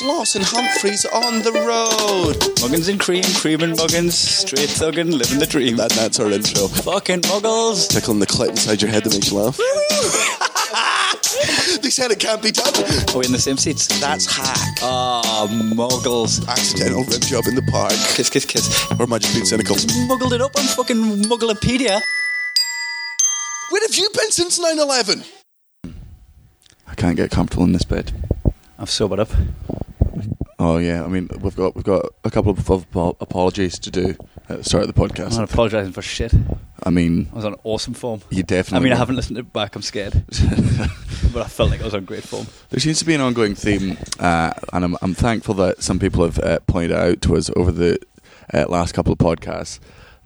Sloss and Humphreys on the road. Muggins and cream, cream and muggins, straight thuggin', living the dream. That's our intro. Fucking muggles. Tickling the clit inside your head that makes you laugh. They said it can't be done. Are we in the same seats? That's hack. Ah, muggles. Accidental rib job in the park. Kiss, kiss, kiss. Or am I just being cynical? Muggled it up on fucking Mugglepedia. Where have you been since 9/11? I can't get comfortable in this bed. I've sobered up. Oh yeah, I mean we've got a couple of apologies to do at the start of the podcast. I'm not apologising for shit. I mean, I was on awesome form. You definitely. I mean, I haven't listened to it back. I'm scared, but I felt like I was on great form. There seems to be an ongoing theme, and I'm thankful that some people have pointed out to us over the last couple of podcasts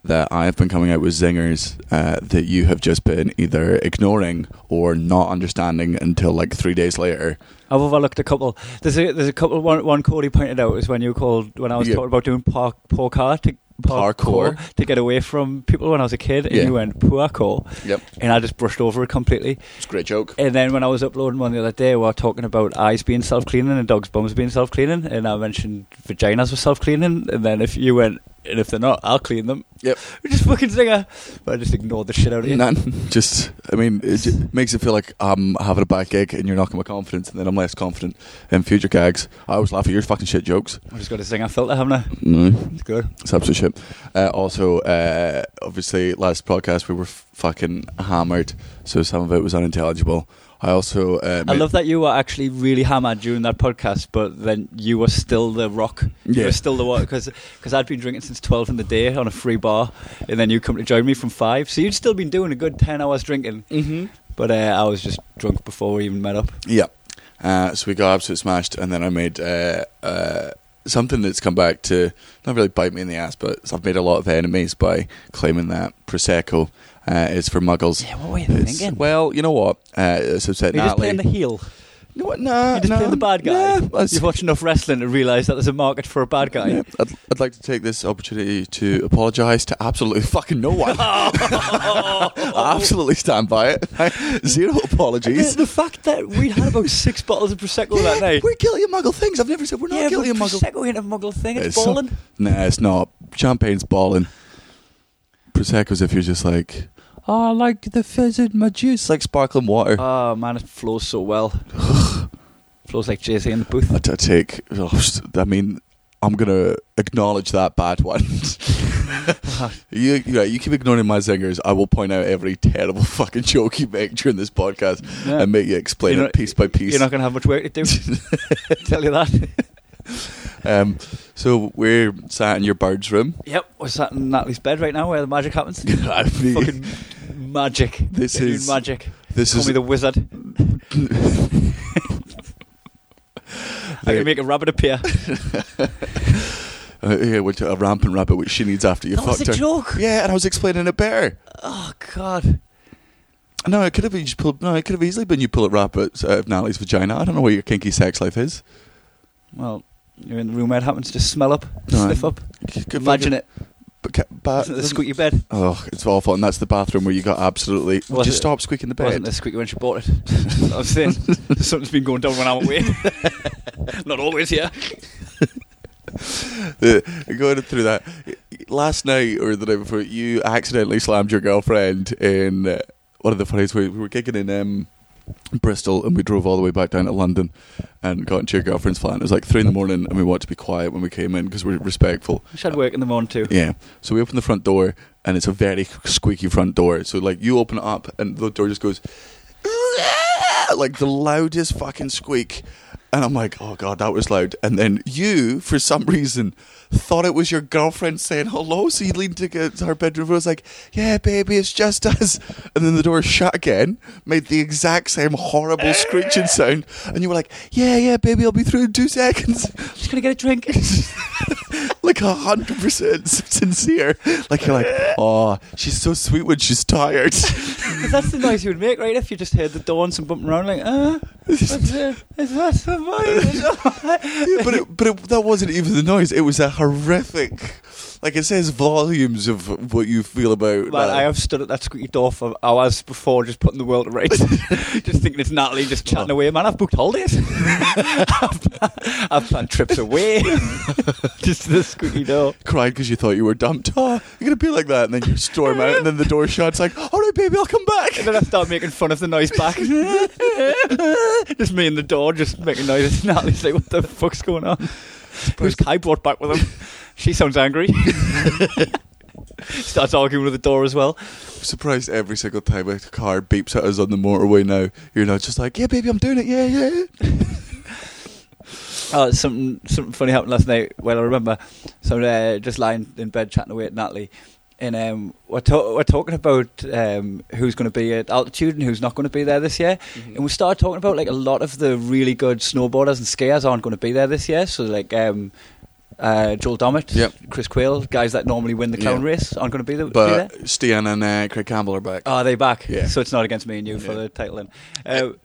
that I have been coming out with zingers that you have just been either ignoring or not understanding until like 3 days later. I've overlooked a couple. There's a couple. One Cody pointed out was when you called when I was talking about doing parkour to get away from people when I was a kid, and you went parkour. Yep. And I just brushed over it completely. It's a great joke. And then when I was uploading one the other day, we were talking about eyes being self-cleaning and dogs' bums being self-cleaning, and I mentioned vaginas were self-cleaning, and then if you went, and if they're not, I'll clean them. Yep. We're just fucking zinger. But I just ignored the shit out of you. It just makes it feel like I'm having a bad gig and you're knocking my confidence, and then I'm less confident in future gags. I always laugh at your fucking shit jokes. I've just got a zinger filter, haven't I? No. It's good. It's absolute shit. Also, obviously, last podcast we were fucking hammered, so some of it was unintelligible. I also... I love that you were actually really hammered during that podcast, but then you were still the rock. You were still the rock, because I'd been drinking since 12 in the day on a free bar, and then you come to join me from 5, so you'd still been doing a good 10 hours drinking. Mm-hmm. But I was just drunk before we even met up. Yeah. So we got absolutely smashed, and then I made something that's come back to not really bite me in the ass, but I've made a lot of enemies by claiming that Prosecco... it's for muggles. Yeah, what were you thinking? Well, you know what? So said Natalie. You're just playing the heel. You're just playing the bad guy. You've watched enough wrestling to realise that there's a market for a bad guy. Yeah, I'd like to take this opportunity to apologise to absolutely fucking no one. I absolutely stand by it. Zero apologies. The fact that we had about 6 bottles of Prosecco that night. We're guilty of muggle things. I've never said we're not guilty of muggle. Prosecco ain't a muggle thing. It's balling. Nah, it's not. Champagne's balling. Prosecco's if you're just like, oh, I like the fizz in my juice, like sparkling water. Oh man, it flows so well. Flows like Jay-Z in the booth. I'm going to acknowledge that bad one. You keep ignoring my zingers. I will point out every terrible fucking joke you make during this podcast and make you explain it piece by piece. You're not going to have much work to do. Tell you that. So we're sat in your bird's room. Yep, we're sat in Natalie's bed right now where the magic happens. I mean, fucking magic. This is Call me the wizard. I can make a rabbit appear. A rampant rabbit which she needs after you fucked her. That was a joke. Yeah, and I was explaining it better. Oh God. No, it could have been easily been you pull it rabbits out of Natalie's vagina. I don't know what your kinky sex life is. Well, you're in the room where it happens. Just smell up, sniff up. Imagine it. Isn't it the squeaky bed? Oh, it's awful. And that's the bathroom where you got absolutely... Just stop squeaking the bed. It wasn't the squeaky when she bought it. That's what I'm saying. Something's been going down when I'm away. Not always, yeah. Going through that. Last night, or the night before, you accidentally slammed your girlfriend in one of the funniest ways. We were gigging in... Bristol, and we drove all the way back down to London and got into your girlfriend's flat. It was like 3 a.m, and we wanted to be quiet when we came in because we're respectful. We should work in the morning too. Yeah, so we open the front door, and it's a very squeaky front door. So like you open it up, and the door just goes like the loudest fucking squeak. And I'm like, oh God, that was loud. And then you, for some reason, thought it was your girlfriend saying hello. So you leaned to her bedroom and was like, yeah, baby, it's just us. And then the door shut again, made the exact same horrible screeching sound. And you were like, yeah, baby, I'll be through in 2 seconds. I'm just going to get a drink. Like 100% sincere. Like you're like, oh, she's so sweet when she's tired. That's the noise you would make, right? If you just heard the door and some bumping around like, what's that? Yeah, but that wasn't even the noise. It was a horrific Like, it says volumes of what you feel about. Man, I have stood at that squeaky door for hours before, just putting the world to rights. Just thinking it's Natalie just chatting away. Man, I've booked holidays. I've planned trips away. Just the squeaky door. Cried because you thought you were dumped. Oh, you're going to be like that. And then you storm out, and then the door shuts. Like, all right, baby, I'll come back. And then I start making fun of the noise back. Just me and the door just making noises. Natalie's like, what the fuck's going on? Who's Kai brought back with him? She sounds angry. Starts arguing with the door as well. I'm surprised every single time a car beeps at us on the motorway now, you're not just like, yeah, baby, I'm doing it, yeah, yeah. Oh, something funny happened last night. Well, I remember, so just lying in bed chatting away at Natalie, and we're talking about who's going to be at Altitude and who's not going to be there this year. Mm-hmm. And we started talking about, like, a lot of the really good snowboarders and skiers aren't going to be there this year. So, like, Joel Dommett, yep, Chris Quayle, guys that normally win the clown race aren't going to be there. But Stian and Craig Campbell are back. Oh, are they back? Yeah. So it's not against me and you for the title then.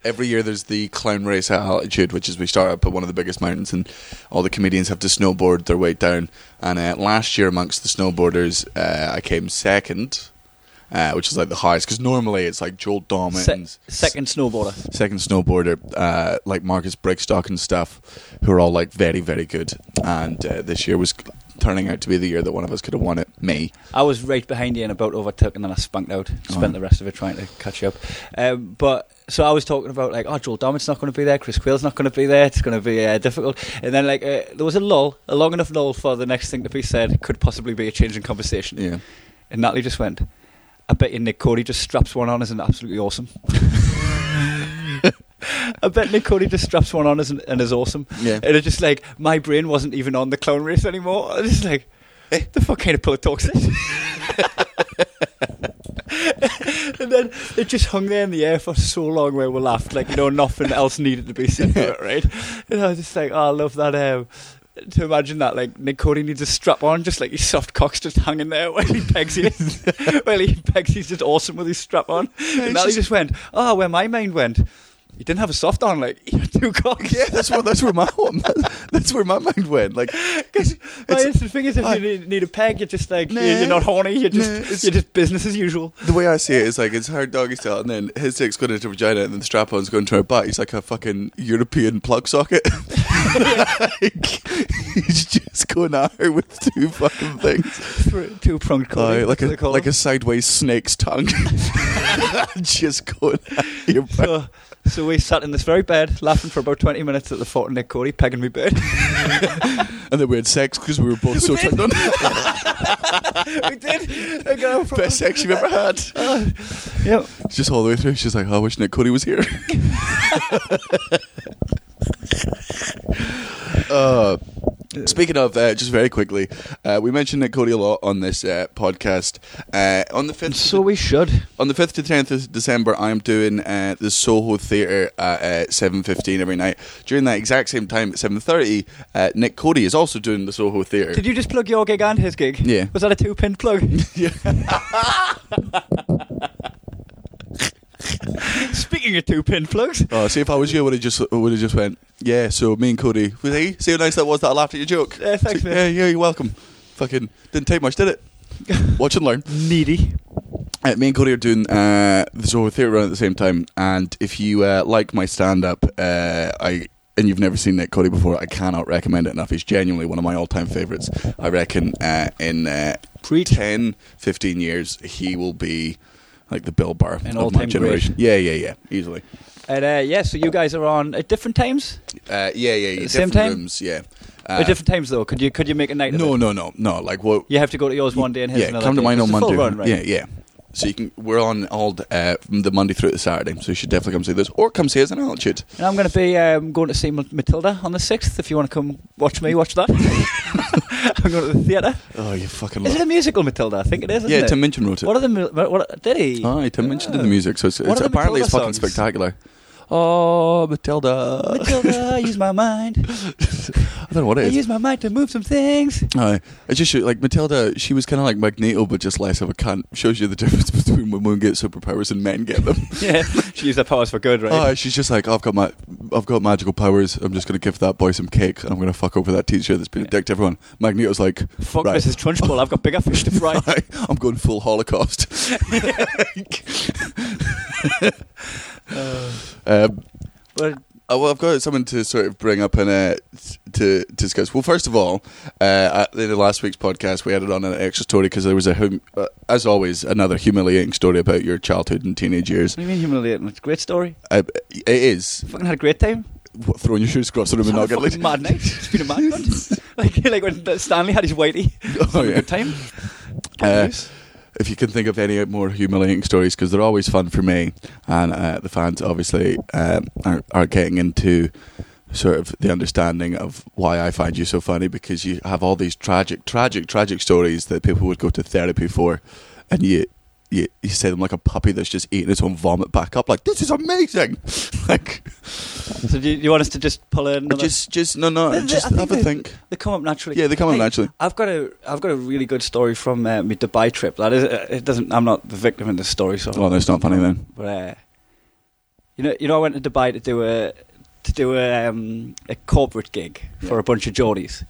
Every year there's the clown race at Altitude, which is we start up at one of the biggest mountains and all the comedians have to snowboard their way down. And last year amongst the snowboarders, I came second, which is like the highest, because normally it's like Joel Dommett. Second snowboarder, like Marcus Brickstock and stuff, who are all like very, very good. And this year was turning out to be the year that one of us could have won it, me. I was right behind you and about overtook, and then I spanked out. Spent the rest of it trying to catch you up. But so I was talking about, like, Joel Dommett's not going to be there, Chris Quayle's not going to be there, it's going to be difficult. And then, like, there was a lull, a long enough lull for the next thing to be said, could possibly be a change in conversation. Yeah. And Natalie just went, I bet you Nick Cody just straps one on as an absolutely awesome. I bet Nick Cody just straps one on and is awesome. Yeah. And it's just like, my brain wasn't even on the clown race anymore. I was just like, the fuck kind of pillow talks this? And then it just hung there in the air for so long where we laughed. Like, you know, nothing else needed to be said about it, right? And I was just like, I love that... to imagine that, like, Nick Cody needs a strap on, just like his soft cock's just hanging there while he pegs you. While he pegs, he's just awesome with his strap on. And Natalie just went, where my mind went, he didn't have a soft on, like, he had two cocks. Yeah, that's where my mind went. Like, because the thing is, if you need a peg, you're just like, you're not horny, you're just business as usual. The way I see it is like, it's hard doggy style, and then his dick's going into her vagina, and then the strap on's going to her butt. He's like a fucking European plug socket. Like, he's just going at her with two fucking things. Two pronged collar. Like a sideways snake's tongue. Just going at you. So we sat in this very bed, laughing for about 20 minutes at the thought of Nick Cody pegging me bird. And then we had sex because we were both so turned on. We did. Best sex you've ever had. Yep. Just all the way through, she's like, I wish Nick Cody was here. Speaking of, just very quickly, we mentioned Nick Cody a lot on this podcast. On the 5th, so we should. On the 5th to 10th of December, I'm doing the Soho Theatre at 7:15 every night. During that exact same time at 7:30, Nick Cody is also doing the Soho Theatre. Did you just plug your gig and his gig? Yeah. Was that a 2-pin plug? Yeah. Speaking of 2-pin plugs, see, if I was you, I would have just went, yeah, so me and Cody, see how nice that was that I laughed at your joke. Yeah, thanks, so, man. Yeah, you're welcome. Fucking didn't take much, did it? Watch and learn. Needy. Me and Cody are doing the Soho Theatre Run at the same time, and if you like my stand-up, and you've never seen Nick Cody before, I cannot recommend it enough. He's genuinely one of my all-time favourites. I reckon in 10-15 years he will be like the Bill Burr of my generation. Grade. Yeah, easily. And so you guys are on at different times. Yeah, same time? Rooms. Yeah, at different times though. Could you make a night of it? No. Like, what? You have to go to yours one day and his another. Yeah, come to mine on Monday. Run, right? Yeah. So you can. We're on all from the Monday through to Saturday. So you should definitely come see this or come see us in Altitude. And I'm going to be going to see Matilda on the 6th. If you want to come watch me, watch that. I'm going to the theatre. Oh, you fucking love it. Is it a musical, Matilda? I think it is, isn't it? Yeah, Tim Minchin wrote it. What did he? Tim Minchin did the music, so apparently it's fucking spectacular. Oh, Matilda. Matilda, use my mind. I don't know what it is. I use my mind to move some things. No, it's just like Matilda, she was kind of like Magneto, but just less of a cunt. Shows you the difference between when women get superpowers and men get them. Yeah, she used her powers for good, right? Oh, she's just like, I've got magical powers. I'm just going to give that boy some cake, and I'm going to fuck over that teacher that's been a dick to everyone. Magneto's like, fuck right. Mrs. Trunchbull, I've got bigger fish to fry. I'm going full Holocaust. Well, I've got something to sort of bring up and to discuss. Well, first of all, in last week's podcast, we added on an extra story because there was, as always, another humiliating story about your childhood and teenage years. What do you mean humiliating? It's a great story. It is. You fucking had a great time. What, throwing your shoes across the room and not getting... It's a mad night. It's been a mad night. like when Stanley had his whitey. Oh, yeah. A good time. If you can think of any more humiliating stories, because they're always fun for me, and the fans obviously are getting into sort of the understanding of why I find you so funny, because you have all these tragic stories that people would go to therapy for, and you say them like a puppy that's just eating its own vomit back up, like, this is amazing. Like, so do you want us to just pull in? No, just have a think. They come up naturally. Yeah, they come up naturally. I've got a really good story from my Dubai trip. That is, it doesn't. I'm not the victim in this story, so. Well, that's not funny then. But I went to Dubai to do a corporate gig for a bunch of Geordies.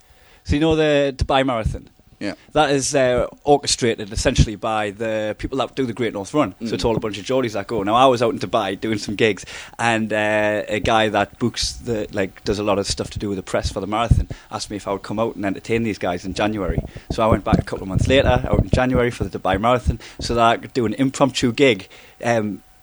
So you know the Dubai Marathon. Yeah, that is orchestrated essentially by the people that do the Great North Run. Mm. So it's all a bunch of Geordies that go. Now I was out in Dubai doing some gigs, and a guy that books does a lot of stuff to do with the press for the marathon asked me if I would come out and entertain these guys in January. So I went back a couple of months later, out in January for the Dubai Marathon, so that I could do an impromptu gig.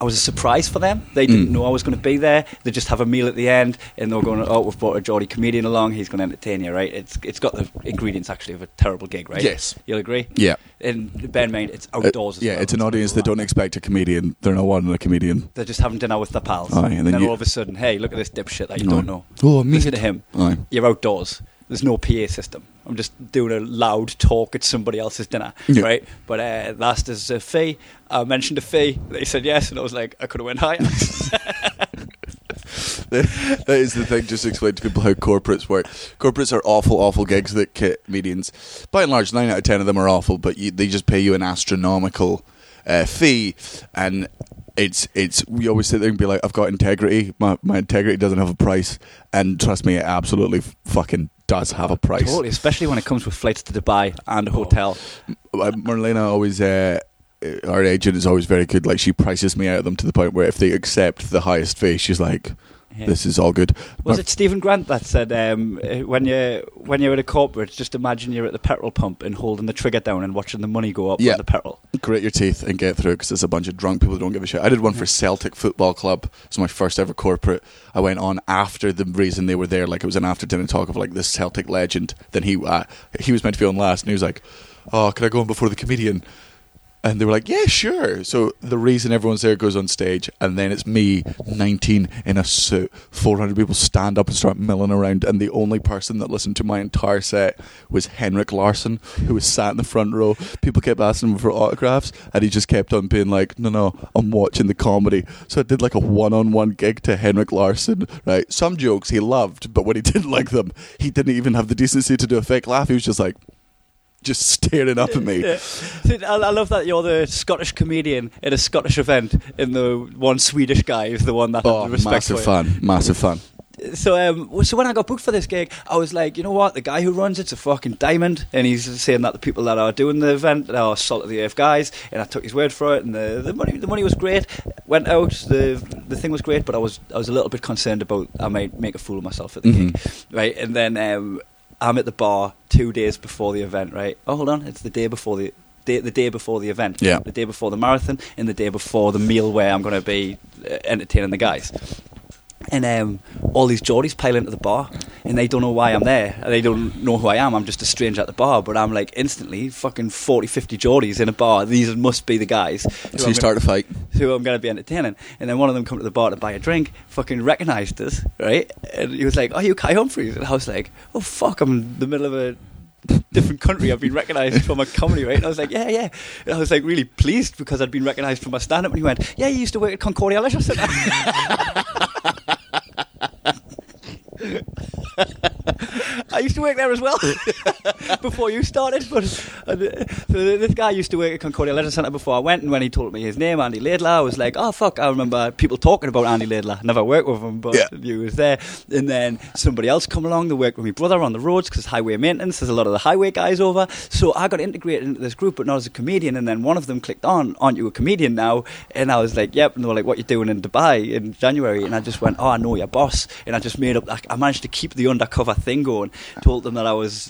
I was a surprise for them. They didn't know I was going to be there. They just have a meal at the end, and they're going, oh, we've brought a Geordie comedian along. He's going to entertain you, right? It's got the ingredients, actually, of a terrible gig, right? Yes. You'll agree? Yeah. And bear in mind, it's outdoors as well. Yeah, it's an audience that don't expect a comedian. They're not wanting a comedian. They're just having dinner with their pals. Aye, and then all of a sudden, hey, look at this dipshit that you don't know. Oh, listen to him. Aye. You're outdoors. There's no PA system. I'm just doing a loud talk at somebody else's dinner, right? But last is a fee. I mentioned a fee. They said yes, and I was like, I could have went higher. That is the thing. Just explain to people how corporates work. Corporates are awful, awful gigs that comedians, by and large, 9 out of 10 of them are awful, but they just pay you an astronomical fee, and it's we always sit there and be like, I've got integrity. My integrity doesn't have a price, and trust me, it absolutely fucking does have a price. Totally, especially when it comes with flights to Dubai and a hotel. Marlena always, our agent is always very good. Like, she prices me out of them to the point where if they accept the highest fee, she's like, this is all good. Was it Stephen Grant that said, when you're at a corporate, just imagine you're at the petrol pump and holding the trigger down and watching the money go up on the petrol. Grit your teeth and get through, because there's a bunch of drunk people that don't give a shit. I did one for Celtic Football Club. It's my first ever corporate. I went on after the reason they were there. Like, it was an after dinner talk of like this Celtic legend. Then he was meant to be on last, and he was like, oh, can I go on before the comedian? And they were like, yeah, sure. So the reason everyone's there goes on stage, and then it's me, 19, in a suit. 400 people stand up and start milling around, and the only person that listened to my entire set was Henrik Larson, who was sat in the front row. People kept asking him for autographs, and he just kept on being like, no, I'm watching the comedy. So I did like a one-on-one gig to Henrik Larson, right? Some jokes he loved, but when he didn't like them, he didn't even have the decency to do a fake laugh. He was just like... just staring up at me. I love that you're the Scottish comedian at a Scottish event, and the one Swedish guy is the one that had the respect for massive fun. So when I got booked for this gig, I was like, you know what, the guy who runs it's a fucking diamond, and he's saying that the people that are doing the event are salt of the earth guys, and I took his word for it, and the money was great. Went out, the thing was great, but I was a little bit concerned about I might make a fool of myself at the gig, right? And then I'm at the bar 2 days before the event, right? Oh, hold on. It's the day before the day before the event. Yeah. The day before the marathon and the day before the meal where I'm going to be entertaining the guys. And all these Geordies pile into the bar, and they don't know why I'm there. They don't know who I am. I'm just a stranger at the bar. But I'm like, instantly, fucking 40, 50 Geordies in a bar. These must be the guys. So you start a fight. Who I'm going to be entertaining. And then one of them come to the bar to buy a drink, fucking recognised us, right? And he was like, are you Kai Humphreys? And I was like, oh, fuck, I'm in the middle of a... different country. I've been recognised for my comedy, right? And I was like, yeah. And I was like really pleased because I'd been recognised for my stand-up. And he went, yeah, you used to work at Concordia Leisure Centre. I used to work there as well before you started. But so this guy used to work at Concordia Leisure Centre before I went, and when he told me his name, Andy Laidler, I was like, oh fuck, I remember people talking about Andy Laidler. Never worked with him, but he was there. And then somebody else come along, they worked with my brother on the roads because highway maintenance, there's a lot of the highway guys over. So I got integrated into this group, but not as a comedian. And then one of them clicked on, aren't you a comedian now? And I was like, yep. And they were like, what are you doing in Dubai in January? And I just went, oh, I know your boss. And I just made up, I managed to keep the undercover thing going. Told them that I was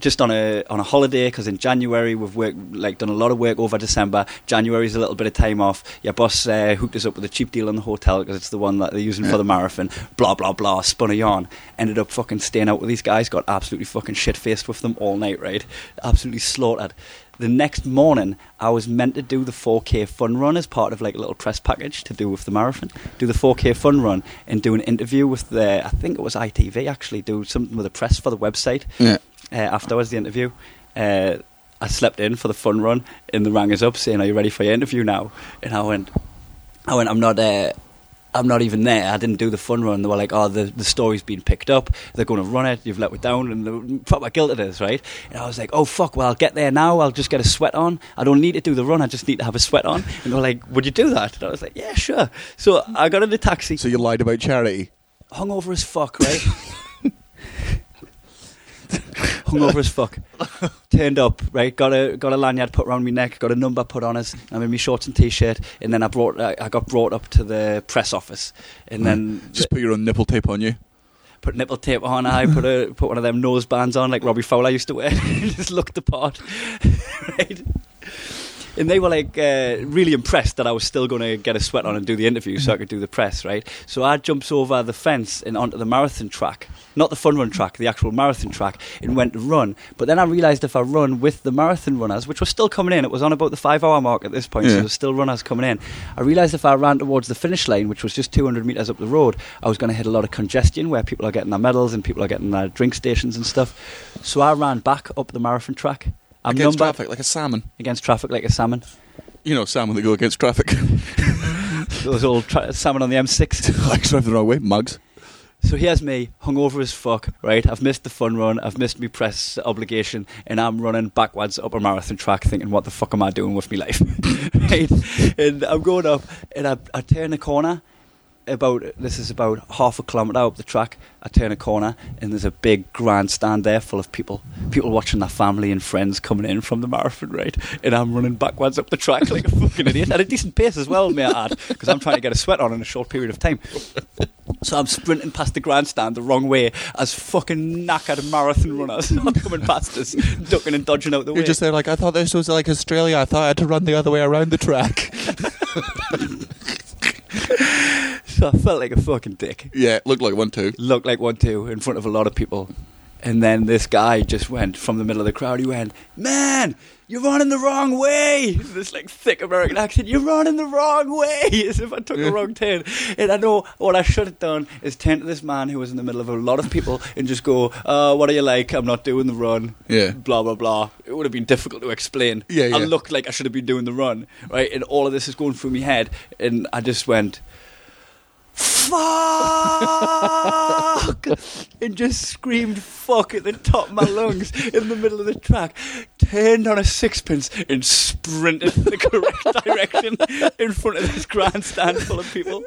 just on a holiday, because in January we've worked, like, done a lot of work over December. January's a little bit of time off. Your boss hooked us up with a cheap deal on the hotel because it's the one that they're using for the marathon. Blah, blah, blah. Spun a yarn. Ended up fucking staying out with these guys. Got absolutely fucking shit-faced with them all night, right? Absolutely slaughtered. The next morning, I was meant to do the 4K fun run as part of, like, a little press package to do with the marathon. Do the 4K fun run and do an interview with I think it was ITV, actually. Do something with the press for the website. Yeah. Afterwards, the interview. I slept in for the fun run, and they rang us up saying, "Are you ready for your interview now?" And I went, I'm not even there. I didn't do the fun run. They were like, oh, the story's been picked up. They're going to run it. You've let me down. And proper guilt it is, right? And I was like, oh, fuck, well, I'll get there now. I'll just get a sweat on. I don't need to do the run. I just need to have a sweat on. And they were like, would you do that? And I was like, yeah, sure. So I got in a taxi. So you lied about charity? Hungover as fuck, right? Hungover as fuck. Turned up, right? Got a lanyard put around my neck. Got a number put on us. I'm in my shorts and t-shirt, and then I got brought up to the press office, and then just put your own nipple tape on you. Put nipple tape on. I put one of them nose bands on, like Robbie Fowler used to wear. Just looked the part, right? And they were like really impressed that I was still going to get a sweat on and do the interview so I could do the press, right? So I jumped over the fence and onto the marathon track. Not the fun run track, the actual marathon track, and went to run. But then I realised if I run with the marathon runners, which were still coming in, it was on about the 5-hour mark at this point, so there were still runners coming in. I realised if I ran towards the finish line, which was just 200 metres up the road, I was going to hit a lot of congestion where people are getting their medals and people are getting their drink stations and stuff. So I ran back up the marathon track. Traffic, like a salmon. Against traffic, like a salmon. You know, salmon that go against traffic. Those old salmon on the M6. I drive the wrong way, mugs. So here's me, hungover as fuck, right? I've missed the fun run, I've missed my press obligation, and I'm running backwards up a marathon track thinking, what the fuck am I doing with my life? Right? And I'm going up, and I turn the corner. This is about half a kilometre up the track. I turn a corner and there's a big grandstand there full of people watching their family and friends coming in from the marathon, right? And I'm running backwards up the track like a fucking idiot at a decent pace as well, may I add, because I'm trying to get a sweat on in a short period of time. So I'm sprinting past the grandstand the wrong way as fucking knackered marathon runners not coming past us, ducking and dodging out the way. You're just there like, I thought this was like Australia, I thought I had to run the other way around the track. So I felt like a fucking dick. Yeah, looked like one too. Looked like one too in front of a lot of people. And then this guy just went from the middle of the crowd, he went, man, you're running the wrong way. This like thick American accent, you're running the wrong way, as if I took the wrong turn. And I know what I should have done is turn to this man who was in the middle of a lot of people and just go, what are you like? I'm not doing the run. Yeah. Blah, blah, blah. It would have been difficult to explain. Yeah. I looked like I should have been doing the run, right? And all of this is going through my head. And I just went, fuck! And just screamed fuck at the top of my lungs in the middle of the track, turned on a sixpence and sprinted in the correct direction in front of this grandstand full of people.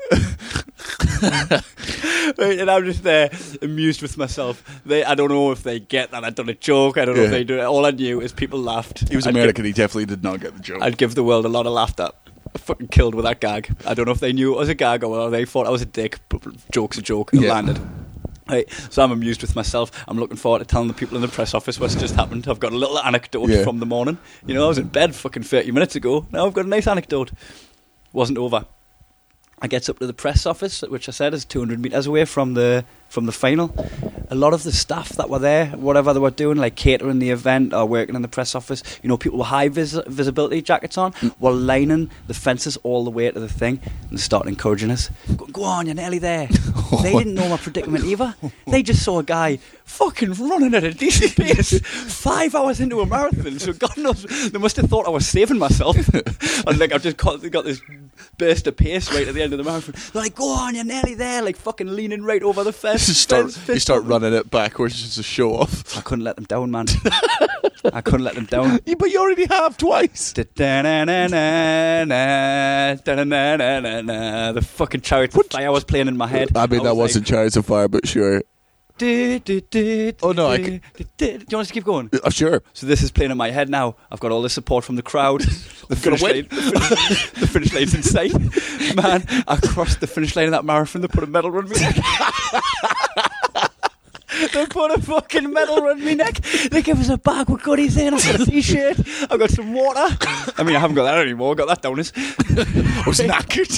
And I'm just there amused with myself. I don't know if they get that I'd done a joke, I don't know if they do it. All I knew is people laughed. He was American, he definitely did not get the joke. I'd give the world a lot of laughter. I fucking killed with that gag. I don't know if they knew it was a gag or whether they thought I was a dick, but joke's a joke. It landed. Right, so I'm amused with myself. I'm looking forward to telling the people in the press office what's just happened. I've got a little anecdote from the morning. You know, I was in bed fucking 30 minutes ago. Now I've got a nice anecdote. Wasn't over. I gets up to the press office, which I said is 200 metres away from the final. A lot of the staff that were there, whatever they were doing, like catering the event or working in the press office, you know, people with high visibility jackets on, were lining the fences all the way to the thing and started encouraging us. Go on, you're nearly there. They didn't know my predicament either. They just saw a guy fucking running at a decent pace 5 hours into a marathon. So God knows, they must have thought I was saving myself. And like, I've just got this burst of pace right at the end of the marathon. They're like, go on, you're nearly there, like fucking leaning right over the fence. You start running it backwards just to show off. I couldn't let them down, man. I couldn't let them down. Yeah, but you already have twice. The fucking Chariots of Fire was playing in my head. I mean, that wasn't Chariots of Fire, but sure. Oh no! Do you want us to keep going? Sure. So this is playing in my head now. I've got all the support from the crowd. The finish line. The finish line's in sight. Man, I crossed the finish line of that marathon. They put a medal around me. They put a fucking medal around my neck. They give us a bag with goodies in. I've got a t-shirt. I've got some water. I mean, I haven't got that anymore. I got that down as I was knackered.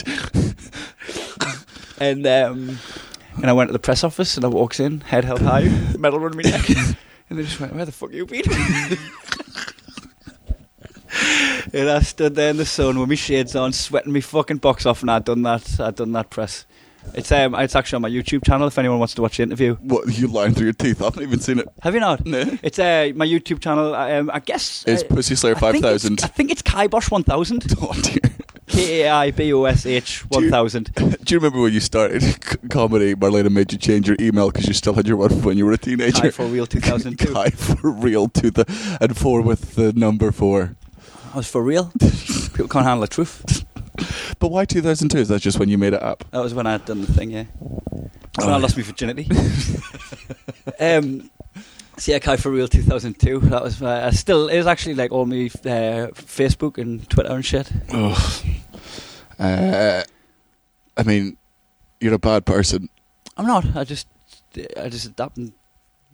And I went to the press office and I walked in, head held high, medal around my neck. And they just went, where the fuck you been? And I stood there in the sun with my shades on, sweating my fucking box off, and I'd done that press. It's actually on my YouTube channel if anyone wants to watch the interview. What, you lying through your teeth? I haven't even seen it. Have you not? No. It's my YouTube channel, I guess. It's Pussy Slayer 5000. I think it's Kai Bosh 1,000. Oh dear. Kaibosh 1,000. Do you remember when you started comedy, Marlena made you change your email because you still had your one when you were a teenager? Kai for real 2002. Kai for real 2002 and 4 with the number 4. I was for real. People can't handle the truth. But why 2002? Is that just when you made it up? That was when I'd done the thing, yeah. That's when I lost my virginity. So yeah, Kai for real 2002. That was my... It was actually like all my Facebook and Twitter and shit. Oh. I mean, you're a bad person. I'm not. I just adapt and...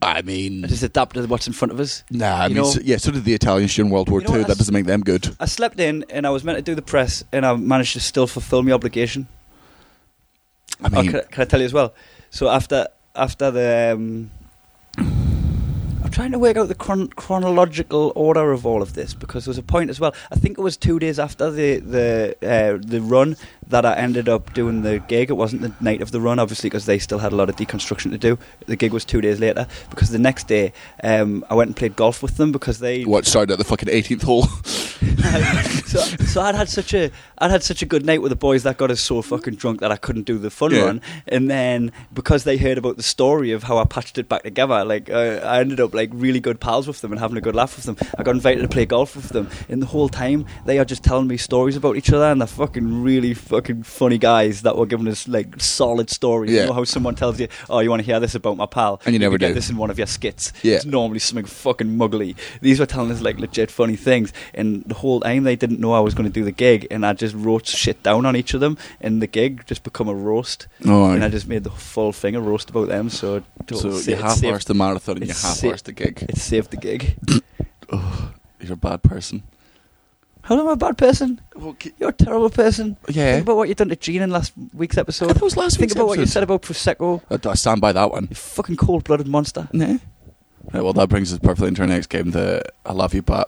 I mean... I just adapt to what's in front of us. Nah, I mean, know? So did the Italians during World War II. That doesn't make them good. I slept in and I was meant to do the press and I managed to still fulfil my obligation. I mean... Oh, can I tell you as well? So after the... I'm trying to work out the chronological order of all of this because there was a point as well. I think it was 2 days after the run that I ended up doing the gig. It wasn't the night of the run, obviously, because they still had a lot of deconstruction to do. The gig was 2 days later because the next day I went and played golf with them because they... What, started at the fucking 18th hole? So I'd had such a good night with the boys that got us so fucking drunk that I couldn't do the fun run. And then because they heard about the story of how I patched it back together, like I ended up like really good pals with them and having a good laugh with them. I got invited to play golf with them, and the whole time they are just telling me stories about each other, and they're fucking really fucking funny guys that were giving us like solid stories. Yeah. You know how someone tells you, oh, you want to hear this about my pal, and you never do. Get this in one of your skits. Yeah. It's normally something fucking muggly. These were telling us like legit funny things, and the whole time they didn't know I was going to do the gig, and I just wrote shit down on each of them, and the gig just become a roast. Oh, and I just made the full thing a roast about them. So you half-arsed the marathon and you half-arsed the gig. It saved the gig. Oh, you're a bad person. How am I a bad person? You're a terrible person. Yeah. Think about what you done to Gene in last week's episode. That was last week's episode. Think about what you said about Prosecco. I stand by that one. You fucking cold-blooded monster. No. Right, well, that brings us perfectly into our next game, the I Love You Pat,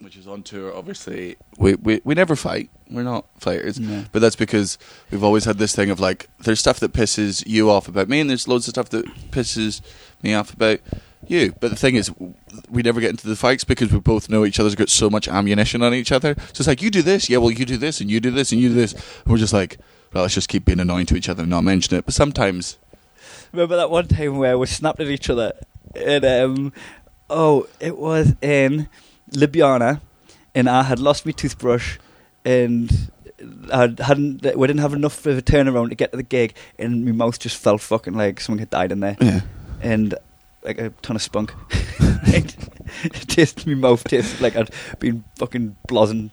which is on tour. Obviously we never fight, we're not fighters, but that's because we've always had this thing of like, there's stuff that pisses you off about me and there's loads of stuff that pisses me off about you, but the thing is we never get into the fights because we both know each other's got so much ammunition on each other, so it's like, you do this, yeah, well you do this and you do this and you do this, and we're just like, well, let's just keep being annoying to each other and not mention it. But sometimes, remember that one time where we snapped at each other and it was in Ljubljana, and I had lost my toothbrush, and we didn't have enough of a turnaround to get to the gig, and my mouth just felt fucking like someone had died in there, and like a ton of spunk. My mouth tasted like I'd been fucking blozzing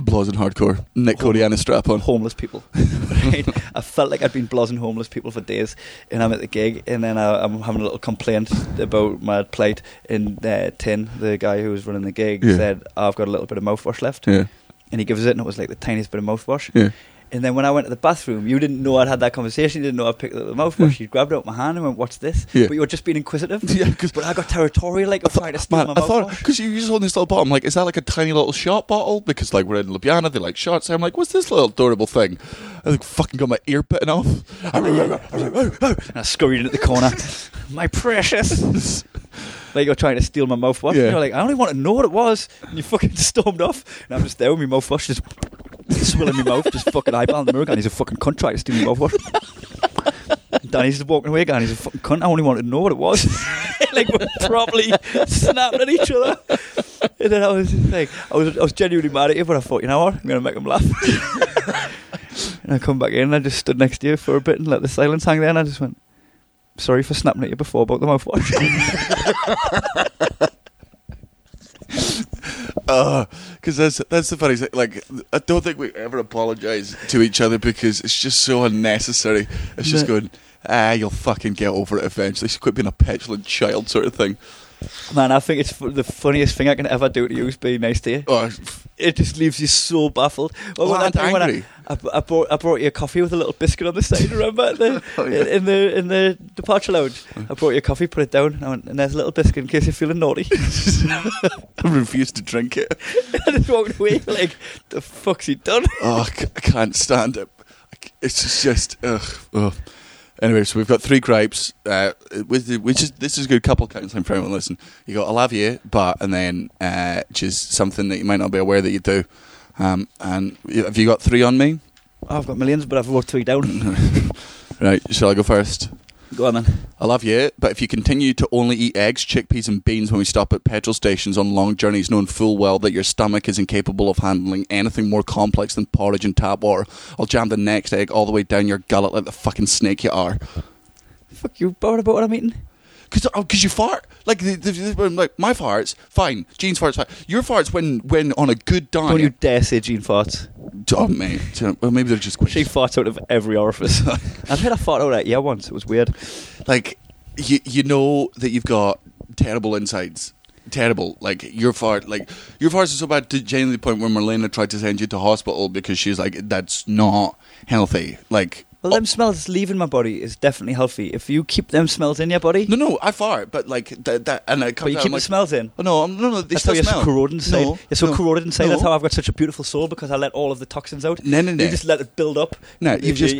hardcore. Nick Cody and a strap on. Homeless people. Right? I felt like I'd been blozzing homeless people for days, and I'm at the gig, and then I'm having a little complaint about my plight, and Tin, the guy who was running the gig, said, I've got a little bit of mouthwash left. Yeah. And he gives it, and it was like the tiniest bit of mouthwash. Yeah. And then when I went to the bathroom, you didn't know I'd had that conversation. You didn't know I picked up the mouthwash. You grabbed it out my hand and went, what's this? Yeah. But you were just being inquisitive. Yeah, but I got territorial, like, trying to steal my mouthwash. Because you just hold this little bottle. I'm like, is that like a tiny little shot bottle? Because like we're in Ljubljana, they like shots. So I'm like, what's this little adorable thing? I like, fucking got my ear bitten off. And I scurried into the corner. My precious. Like, you're trying to steal my mouthwash. Yeah. And you're like, I only want to know what it was. And you fucking stormed off. And I'm just there with my mouthwash just... swilling my mouth, just fucking eyeballing the mirror, and he's a fucking cunt trying to steal my mouthwash. Danny's just walking away, and he's a fucking cunt. I only wanted to know what it was. Like, we're probably snapping at each other. And then I was just like, I was genuinely mad at you, but I thought, you know what, I'm going to make him laugh. And I come back in, and I just stood next to you for a bit and let the silence hang there, and I just went, sorry for snapping at you before about the mouthwash. Because that's the funny thing. Like, I don't think we ever apologise to each other because it's just so unnecessary. It's just going, you'll fucking get over it eventually. Quit being a petulant child sort of thing. Man, I think it's the funniest thing I can ever do to you is be nice to you. Oh, it just leaves you so baffled. Well, when I brought you a coffee with a little biscuit on the side. Remember in the departure lounge? I brought you a coffee, put it down, and I went, and there's a little biscuit in case you're feeling naughty. I refused to drink it. I just walked away like, the fuck's he done? Oh, I can't stand it. It's just ugh. Anyway, so we've got three gripes. This is a good couple counselling for everyone. Listen, you got I love you, but and then just something that you might not be aware that you do. And have you got three on me? I've got millions, but I've worked three down. Right, shall I go first? Go on, man. I love you, but if you continue to only eat eggs, chickpeas, and beans when we stop at petrol stations on long journeys, knowing full well that your stomach is incapable of handling anything more complex than porridge and tap water, I'll jam the next egg all the way down your gullet like the fucking snake you are. Fuck you, bothered about what I'm eating? Because you fart. Like my farts, fine. Gene's farts, fine. Your farts, when on a good diet. Don't you dare say Gene farts. Oh, mate. Well, maybe they're just quick. She farts out of every orifice. I've heard a fart out of yeah once. It was weird. Like, you know that you've got terrible insides. Terrible. Like, your farts are so bad to genuinely the point where Marlena tried to send you to hospital because she's like, that's not healthy. Like... Well, them smells leaving my body is definitely healthy. If you keep them smells in your body... No, I fart, but like... that and it comes but you out, keep the smells in? Oh, no, they that's still smell. You're so corroded inside. That's how I've got such a beautiful soul, because I let all of the toxins out. No. You just let it build up. No,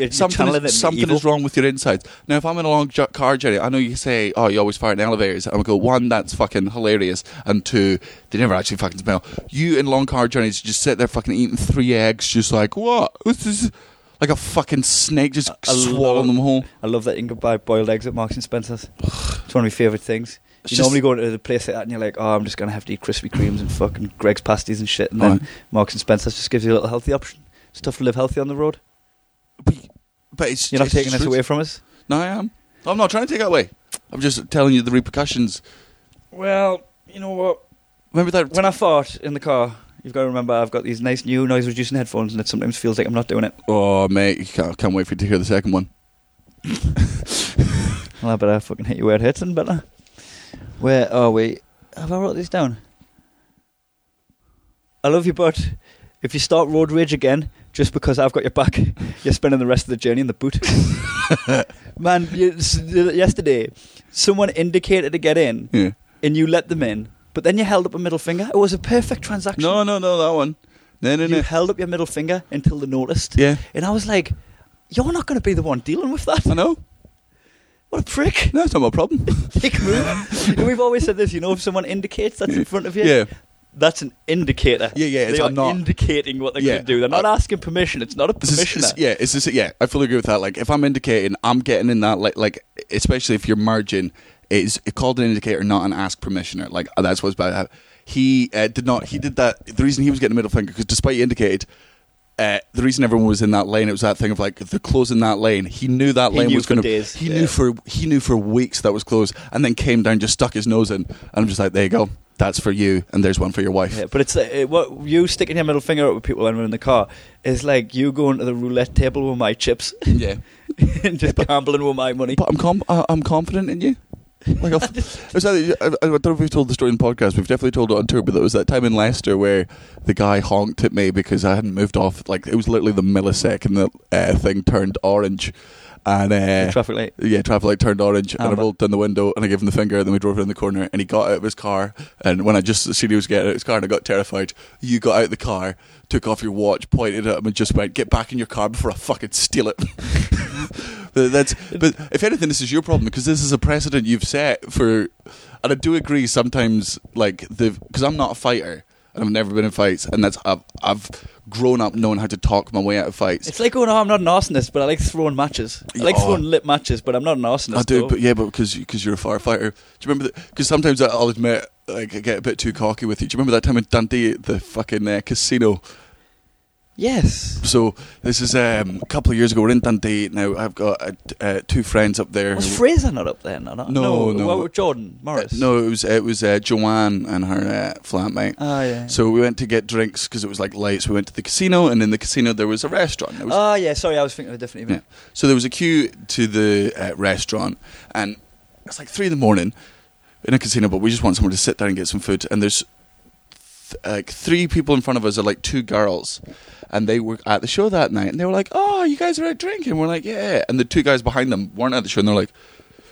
something is wrong with your insides. Now, if I'm in a long car journey, I know you say, oh, you always fart in elevators. I would go, one, that's fucking hilarious, and two, they never actually fucking smell. You in long car journeys just sit there fucking eating three eggs, just like, what? What's this? Like a fucking snake, just swallowing them whole. I love that you can buy boiled eggs at Marks and Spencer's. It's one of my favourite things. You normally go into the place like that and you're like, oh, I'm just going to have to eat Krispy Kremes and fucking Greg's pasties and shit. And then Marks and Spencer's just gives you a little healthy option. It's tough to live healthy on the road. But it's you're not taking this away from us? No, I am. I'm not trying to take it away. I'm just telling you the repercussions. Well, you know what? Remember that when I fart in the car... You've got to remember, I've got these nice new noise-reducing headphones, and it sometimes feels like I'm not doing it. Oh, mate, I can't wait for you to hear the second one. Well, I better fucking hit you where it hits, and better. Where are we? Have I wrote this down? I love you, but if you start road rage again, just because I've got your back, you're spending the rest of the journey in the boot. Man, yesterday, someone indicated to get in, and you let them in. But then you held up a middle finger. It was a perfect transaction. No, that one. No. You held up your middle finger until they noticed. Yeah. And I was like, you're not going to be the one dealing with that. I know. What a prick. No, it's not my problem. Dick move. And we've always said this, you know, if someone indicates that's in front of you, that's an indicator. Yeah. They are not indicating what they're going to do. They're not asking permission. It's not a permissioner. I fully agree with that. Like, if I'm indicating, I'm getting in that, like especially if you're merging... It's called an indicator, not an ask permissioner. Like, that's what's bad. He did not. He did that. The reason he was getting a middle finger, because despite he indicated, the reason everyone was in that lane, it was that thing of like, they're closing that lane. He knew that lane was going to. He knew for weeks that was closed, and then came down, just stuck his nose in, and I'm just like, there you go. That's for you, and there's one for your wife. Yeah, but it's what you sticking your middle finger up with people when we're in the car is like you going to the roulette table with my chips, and just gambling with my money. But I'm confident in you. Like I don't know if we've told the story in the podcast. We've definitely told it on tour, but there was that time in Leicester where the guy honked at me because I hadn't moved off. Like, it was literally the millisecond the thing turned orange, and traffic light. Yeah, traffic light turned orange, and I rolled down the window and I gave him the finger. And then we drove around the corner, and he got out of his car. And when I just seen he was getting out of his car, and I got terrified, you got out of the car, took off your watch, pointed at him, and just went, "Get back in your car before I fucking steal it." But if anything, this is your problem, because this is a precedent you've set for. And I do agree sometimes, like, because I'm not a fighter. and I've never been in fights, and that's I've grown up knowing how to talk my way out of fights. It's like going, oh, I'm not an arsonist, but I like throwing matches. I like throwing lit matches, but I'm not an arsonist. I do, though. But yeah, but because you're a firefighter. Do you remember? Because sometimes I'll admit, like, I get a bit too cocky with you. Do you remember that time in Dundee at the fucking casino? Yes. So this is a couple of years ago. We're in Dundee now. I've got two friends up there. Was Fraser not up there? No. What were Jordan Morris? No, it was Joanne and her flatmate. Oh yeah. So we went to get drinks because it was like lights. So we went to the casino, and in the casino there was a restaurant. Sorry, I was thinking of a different event. Yeah. So there was a queue to the restaurant, and it's like 3 a.m. in a casino, but we just want somewhere to sit down and get some food. And there's like three people in front of us are like two girls. And they were at the show that night, and they were like, "Oh, you guys are out drinking." We're like, "Yeah." And the two guys behind them weren't at the show, and they're like,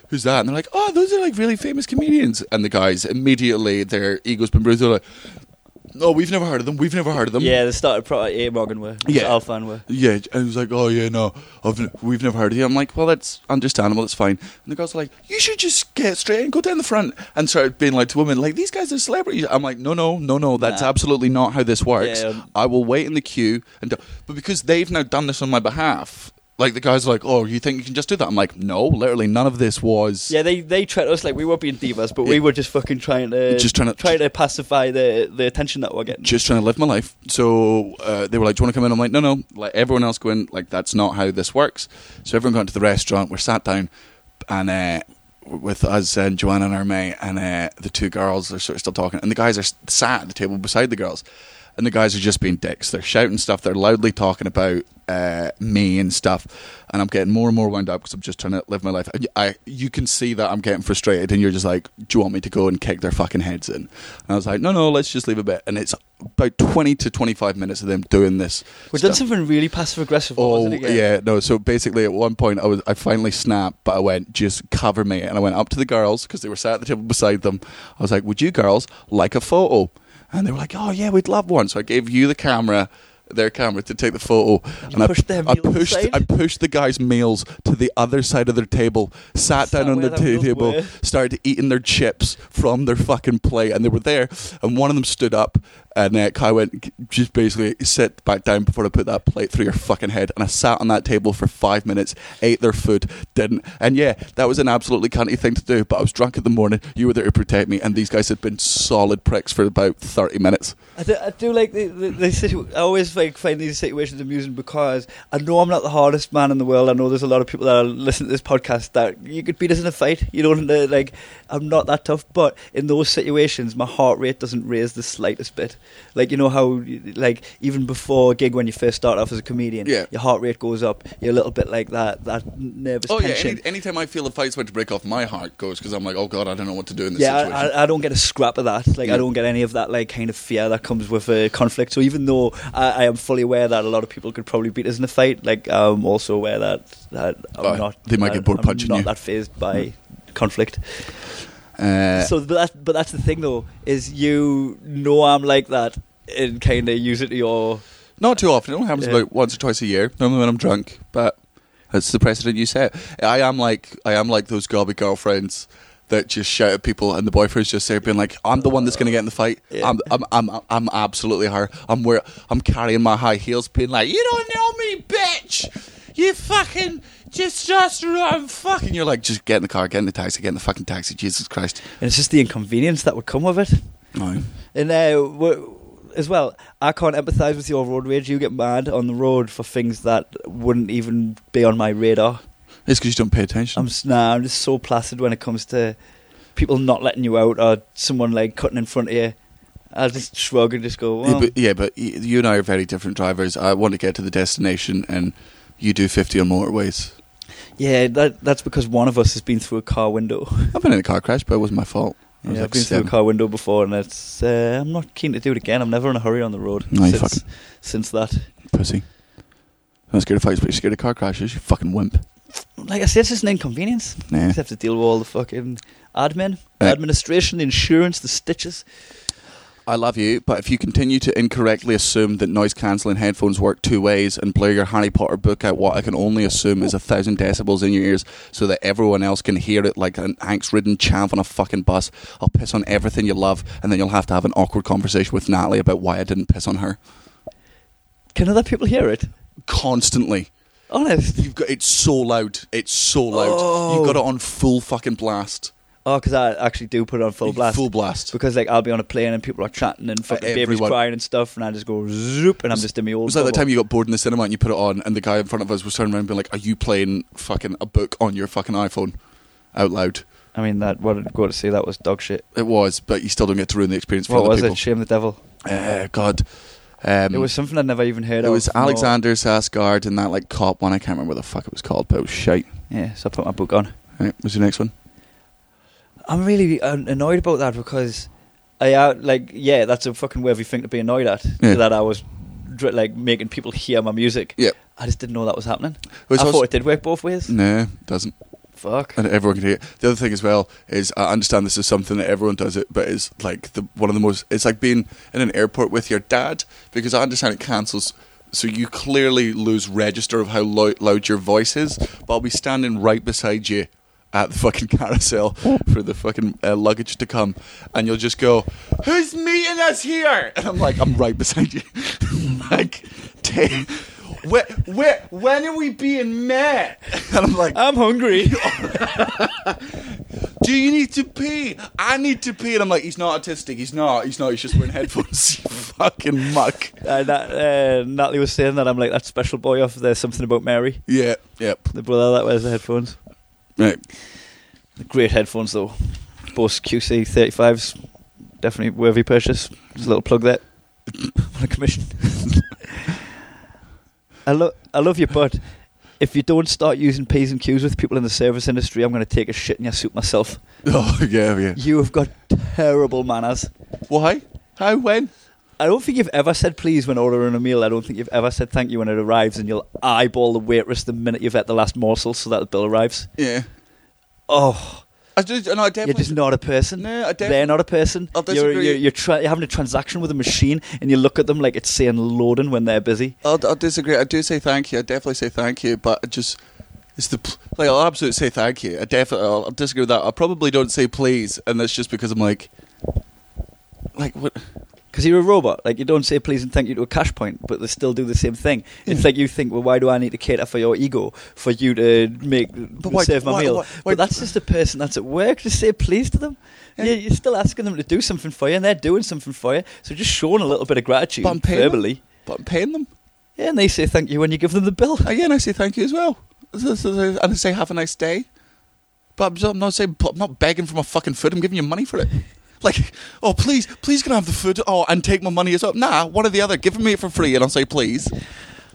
"Who's that?" And they're like, "Oh, those are like really famous comedians." And the guys immediately, their ego's been bruised. They're like, "No, we've never heard of them. We've never heard of them." Yeah, they started probably Morgan were, Alfan were. Yeah, and it was like, "Oh yeah, no, we've never heard of you." I'm like, "Well, that's understandable. That's fine." And the guys are like, "You should just get straight and go down the front and start being like to women, like these guys are celebrities." I'm like, "No, that's absolutely not how this works. Yeah. I will wait in the queue." But because they've now done this on my behalf. Like, the guys are like, "Oh, you think you can just do that?" I'm like, "No, literally none of this was..." Yeah, they treated us like we were being divas, but we were just fucking trying to pacify the attention that we're getting. Just trying to live my life. So they were like, "Do you want to come in?" I'm like, "No, let everyone else go in. Like, that's not how this works." So everyone got into the restaurant. We're sat down, and with us and Joanna and our mate, and the two girls are sort of still talking, and the guys are sat at the table beside the girls. And the guys are just being dicks. They're shouting stuff. They're loudly talking about me and stuff. And I'm getting more and more wound up because I'm just trying to live my life. You can see that I'm getting frustrated, and you're just like, "Do you want me to go and kick their fucking heads in?" And I was like, no, let's just leave a bit. And it's about 20 to 25 minutes of them doing this. We've done something really passive-aggressive, wasn't it? Yeah, no. So basically at one point I finally snapped, but I went, "Just cover me." And I went up to the girls because they were sat at the table beside them. I was like, "Would you girls like a photo?" And they were like, "Oh yeah, we'd love one." So I gave you the camera, their camera, to take the photo. I pushed the guys' meals to the other side of their table, sat down on their table, started eating their chips from their fucking plate, and they were there. And one of them stood up, and Kai went, "Just basically sit back down before I put that plate through your fucking head." And I sat on that table for 5 minutes, ate their food, didn't. And yeah, that was an absolutely cunty thing to do, but I was drunk in the morning, you were there to protect me, and these guys had been solid pricks for about 30 minutes. I do like the situation. I always find these situations amusing because I know I'm not the hardest man in the world. I know there's a lot of people that listen to this podcast that you could beat us in a fight. You don't like. I'm not that tough, but in those situations, my heart rate doesn't raise the slightest bit. Like, you know how like even before a gig when you first start off as a comedian, your heart rate goes up. You're a little bit like that nervous tension. Anytime I feel a fight's about to break off, my heart goes because I'm like, "Oh God, I don't know what to do in this situation." I don't get a scrap of that. Like, I don't get any of that like kind of fear that comes with a conflict. So even though I am fully aware that a lot of people could probably beat us in a fight, like I'm also aware that I'm not. They might get bored punching you. I'm not that fazed by conflict. But that's the thing though, is I'm like that and kind of use it to your... Not too often. It only happens about once or twice a year. Normally when I'm drunk, but that's the precedent you set. I am like those gobby girlfriends that just shout at people, and the boyfriend's just there being like, "I'm the one that's going to get in the fight." Yeah. I'm absolutely her. I'm carrying my high heels, being like, "You don't know me, bitch. You fucking just I'm fucking." You're like, "Just get in the car, get in the taxi, get in the fucking taxi." Jesus Christ! And it's just the inconvenience that would come with it. Right. And as well, I can't empathise with your road rage. You get mad on the road for things that wouldn't even be on my radar. It's because you don't pay attention. I'm just so placid when it comes to people not letting you out or someone like cutting in front of you. I'll just shrug and just go, "Well." Yeah, but you and I are very different drivers. I want to get to the destination, and you do 50 on motorways. Yeah, that's because one of us has been through a car window. I've been in a car crash, but it wasn't my fault. I've been through a car window before, and it's, I'm not keen to do it again. I'm never in a hurry on the road since that. Pussy. I'm scared of fights, but you're scared of car crashes, you fucking wimp. Like I said, it's just an inconvenience. Yeah. You just have to deal with all the fucking admin, administration, the insurance, the stitches. I love you, but if you continue to incorrectly assume that noise-cancelling headphones work two ways and blare your Harry Potter book at what I can only assume is 1,000 decibels in your ears so that everyone else can hear it like an angst-ridden champ on a fucking bus, I'll piss on everything you love, and then you'll have to have an awkward conversation with Natalie about why I didn't piss on her. Can other people hear it? Constantly. Honest? You've got, it's so loud. It's so loud. Oh. You've got it on full fucking blast. Oh, because I actually do put it on full blast. Full blast. Because like I'll be on a plane and people are chatting and fucking babies crying and stuff, and I just go zoop, and I'm just in my old. It was like the time you got bored in the cinema and you put it on, and the guy in front of us was turning around and being like, "Are you playing fucking a book on your fucking iPhone out loud?" I mean, that what I'd go to say, that was dog shit. It was, but you still don't get to ruin the experience for other people. What was it? Shame the Devil. God. It was something I'd never even heard of. It was Alexander Skarsgård and that like cop one. I can't remember what the fuck it was called, but it was shite. Yeah, so I put my book on. Right, what's your next one? I'm really annoyed about that because that's a fucking worthy thing to be annoyed at. Yeah. That I was making people hear my music. Yeah. I just didn't know that was happening. I thought it did work both ways. No, it doesn't. Fuck. And everyone can hear it. The other thing as well is I understand this is something that everyone does it, but it's like it's like being in an airport with your dad, because I understand it cancels. So you clearly lose register of how loud your voice is, but I'll be standing right beside you at the fucking carousel for the fucking luggage to come, and you'll just go, "Who's meeting us here?" And I'm like, I'm right beside you. When are we being met? And I'm like, I'm hungry. Do you need to pee? I need to pee. And I'm like, he's not autistic. He's not. He's just wearing headphones. You fucking muck. Natalie was saying that. I'm like, that special boy off There's Something About Mary. Yeah, yep. The brother that wears the headphones. Right. Great headphones though. Bose QC 35s. Definitely worthy purchase. Just a little plug there. On a commission. I love you, but if you don't start using P's and Q's with people in the service industry, I'm going to take a shit in your soup myself. Oh, yeah. You have got terrible manners. Why? How? When? I don't think you've ever said please when ordering a meal. I don't think you've ever said thank you when it arrives, and you'll eyeball the waitress the minute you've had the last morsel so that the bill arrives. Yeah. Oh. You're just not a person. No, they're not a person. I disagree. You're having a transaction with a machine and you look at them like it's saying loading when they're busy. I'll disagree. I do say thank you. I definitely say thank you, but I just... I'll absolutely say thank you. I'll disagree with that. I probably don't say please, and that's just because I'm like... Like, what... Because you're a robot. Like, you don't say please and thank you to a cash point, but they still do the same thing. It's like you think, well, why do I need to cater for your ego for you to serve my meal? Why, but that's just a person that's at work. Just say please to them. Yeah. You're still asking them to do something for you, and they're doing something for you. So just showing a little bit of gratitude verbally. But I'm paying them. Yeah, and they say thank you when you give them the bill. Yeah, and I say thank you as well. And I say have a nice day. But I'm not begging for my fucking food. I'm giving you money for it. Like, oh, please can I have the food? Oh, and take my money as well. Nah, one or the other. Give me it for free and I'll say please.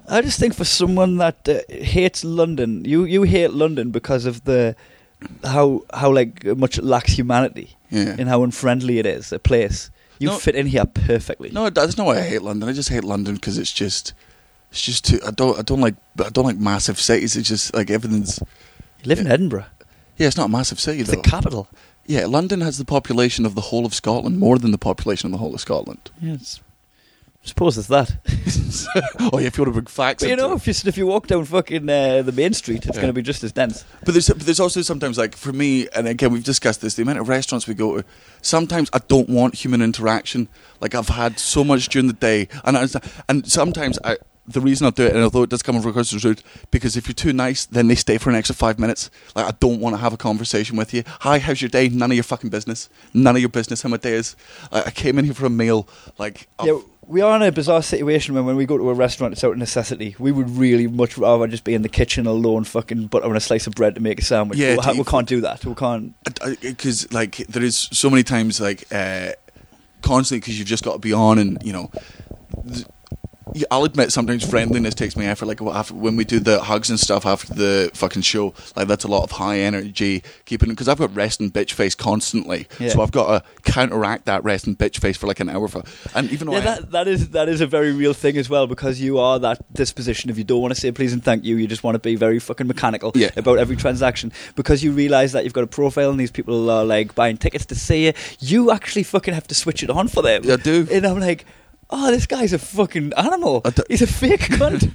I just think for someone that hates London, you hate London because of the how like much it lacks humanity and how unfriendly it is, a place. You fit in here perfectly. No, that's not why I hate London. I just hate London because it's just too. I don't like massive cities. It's just like everything's. You live in Edinburgh. Yeah, it's not a massive city though. It's the capital. Yeah, London has the population of the whole of Scotland, more than the population of the whole of Scotland. Yes, I suppose it's that. Oh yeah, if you want to bring facts. But you know, if you walk down fucking the main street, it's going to be just as dense. But there's also sometimes, like for me, and again we've discussed this, the amount of restaurants we go to. Sometimes I don't want human interaction. Like I've had so much during the day, and sometimes I. The reason I do it, and although it does come across as rude, because if you're too nice, then they stay for an extra 5 minutes. Like, I don't want to have a conversation with you. Hi, how's your day? None of your fucking business. None of your business how my day is. Like, I came in here for a meal. Like, we are in a bizarre situation when we go to a restaurant, it's out of necessity. We would really much rather just be in the kitchen alone, fucking buttering a slice of bread to make a sandwich. Yeah, we can't do that. We can't. Because, like, there is so many times, like, constantly, because you've just got to be on and, you know... I'll admit sometimes friendliness takes me effort. Like when we do the hugs and stuff after the fucking show, like that's a lot of high energy keeping, because I've got rest and bitch face constantly, so I've got to counteract that rest and bitch face for like an hour for, and even though that is a very real thing as well, because you are that disposition if you don't want to say please and thank you, you just want to be very fucking mechanical about every transaction, because you realise that you've got a profile and these people are like buying tickets to see you. You actually fucking have to switch it on for them. I do, and I'm like, oh, this guy's a fucking animal. He's a fake cunt.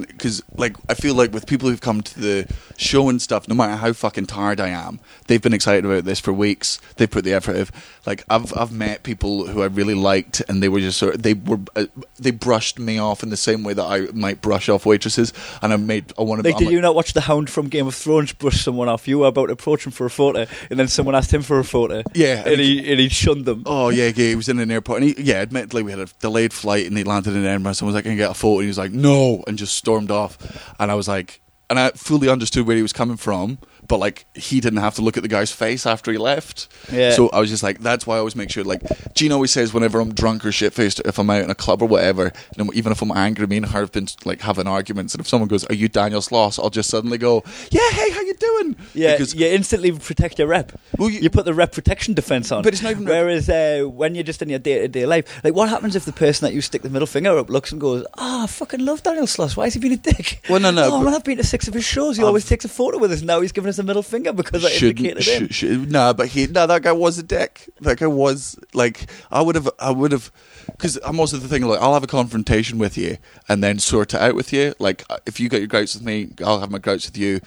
Because I feel like with people who've come to the show and stuff, no matter how fucking tired I am, they've been excited about this for weeks. They put the effort of, like, I've met people who I really liked, and they were just sort of, they brushed me off in the same way that I might brush off waitresses, and I wanted. Like, did you not watch the Hound from Game of Thrones brush someone off? You were about to approach him for a photo, and then someone asked him for a photo. Yeah, and he shunned them. Oh yeah, he was in an airport, and admittedly we had a delayed flight, and he landed in Edinburgh. Someone was like, "Can I get a photo?" And he was like, "No," and just stormed off. And I was like, and I fully understood where he was coming from, but like he didn't have to look at the guy's face after he left. Yeah. So I was just like, that's why I always make sure. Like Gene always says, whenever I'm drunk or shit faced, if I'm out in a club or whatever, and even if I'm angry, me and her have been like having arguments, and if someone goes, "Are you Daniel Sloss?" I'll just suddenly go, "Yeah, hey, how you doing?" Yeah, because you instantly protect your rep. Well, you put the rep protection defense on. But it's not even. Whereas when you're just in your day-to-day life, like what happens if the person that you stick the middle finger up looks and goes, "Ah, oh, I fucking love Daniel Sloss. Why is he being a dick?" Well, no. Oh, man, I've been to 6 of his shows. He always takes a photo with us. Now he's giving us a middle finger because I indicated him. That guy was a dick. That guy was like, I would have, because I'm also the thing, like, I'll have a confrontation with you and then sort it out with you. Like, if you got your gripes with me, I'll have my gripes with you.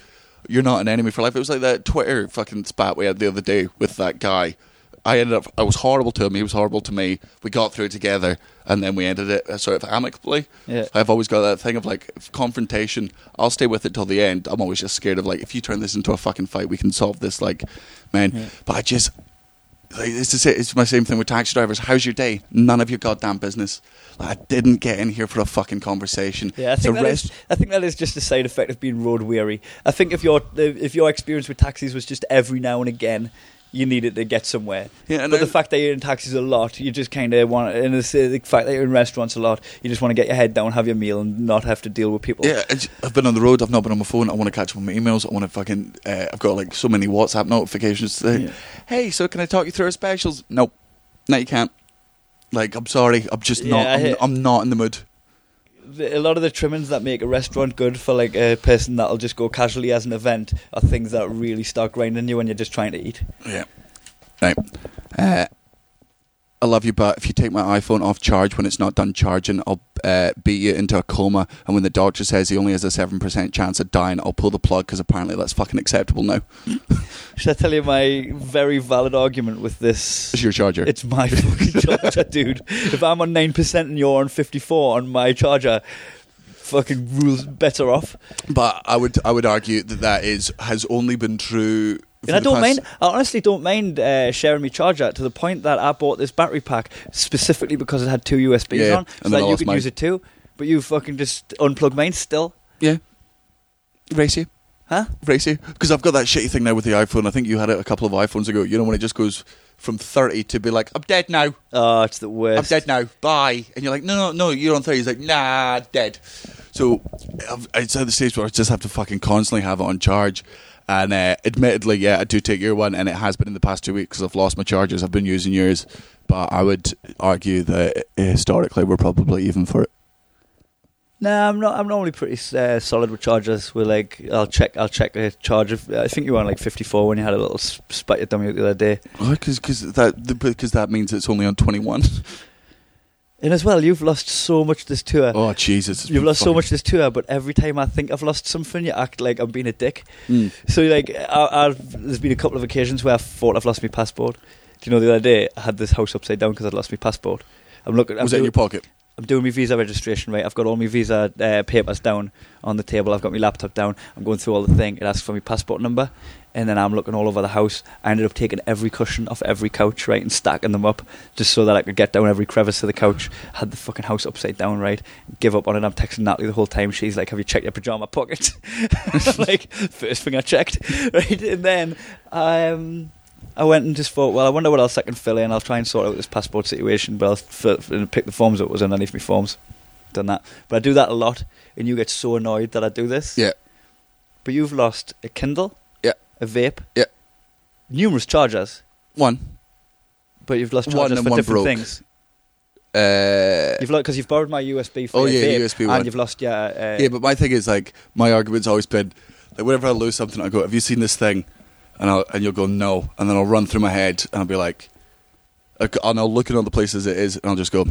You're not an enemy for life. It was like that Twitter fucking spat we had the other day with that guy. I was horrible to him, he was horrible to me. We got through it together, and then we ended it sort of amicably. Yeah. I've always got that thing of like confrontation, I'll stay with it till the end. I'm always just scared of like, if you turn this into a fucking fight, we can solve this, like, man. Yeah. But I just, like, it's my same thing with taxi drivers. How's your day? None of your goddamn business. Like, I didn't get in here for a fucking conversation. Yeah, I think that is just a side effect of being road weary. I think if your experience with taxis was just every now and again, you need it to get somewhere. Yeah, but the fact that you're in taxis a lot, you just kind of want, and the fact that you're in restaurants a lot, you just want to get your head down, have your meal, and not have to deal with people. Yeah, I've been on the road, I've not been on my phone, I want to catch up on my emails, I want to fucking, I've got like so many WhatsApp notifications today. Yeah. Hey, so can I talk you through our specials? Nope. No, you can't. Like, I'm sorry, I'm just not, I'm not in the mood. A lot of the trimmings that make a restaurant good for like a person that'll just go casually as an event are things that really start grinding you when you're just trying to eat. Yeah. Right. I love you, but if you take my iPhone off charge when it's not done charging, I'll beat you into a coma, and when the doctor says he only has a 7% chance of dying, I'll pull the plug, because apparently that's fucking acceptable now. Should I tell you my very valid argument with this? It's your charger. It's my fucking charger, dude. If I'm on 9% and you're on 54 on my charger, fucking rules better off. But I would argue that has only been true. And I honestly don't mind sharing my charger, to the point that I bought this battery pack specifically because it had 2 USBs on, so that you could use it too. But you fucking just unplug mine still. Yeah. Racy. Huh? Racy. Because I've got that shitty thing now with the iPhone. I think you had it a couple of iPhones ago. You know, when it just goes from 30 to be like, I'm dead now. Oh, it's the worst. I'm dead now. Bye. And you're like, no, you're on 30. He's like, nah, dead. So it's at the stage where I just have to fucking constantly have it on charge. And admittedly, yeah, I do take your one, and it has been in the past 2 weeks because I've lost my chargers. I've been using yours, but I would argue that historically we're probably even for it. Nah, I'm not. I'm normally pretty solid with chargers. We're like, I'll check the charger. I think you were on like 54 when you had a little spat your dummy the other day. Because that means it's only on 21. And as well, you've lost so much this tour. Oh, Jesus. You've lost so much this tour, but every time I think I've lost something, you act like I'm being a dick. Mm. So, like, there's been a couple of occasions where I thought I've lost my passport. Do you know, the other day, I had this house upside down because I'd lost my passport. Was it in your pocket? I'm doing my visa registration, right? I've got all my visa papers down on the table. I've got my laptop down. I'm going through all the thing. It asks for my passport number. And then I'm looking all over the house. I ended up taking every cushion off every couch, right, and stacking them up just so that I could get down every crevice of the couch. I had the fucking house upside down, right? Give up on it. I'm texting Natalie the whole time. She's like, "Have you checked your pyjama pockets?" I'm like, first thing I checked, right? And then I went and just thought, well, I wonder what else I can fill in. I'll try and sort out this passport situation, but I'll pick the forms that was underneath my forms. Done that. But I do that a lot, and you get so annoyed that I do this. Yeah. But you've lost a Kindle. Yeah. A vape. Yeah. Numerous chargers. One. But you've lost chargers for different things. You've lost, because you've borrowed my USB for your vape, USB one. And you've lost your... yeah, but my thing is, like, my argument's always been, like, whenever I lose something, I go, have you seen this thing? And you'll go, no. And then I'll run through my head, and I'll be like... And I'll look at all the places it is, and I'll just go,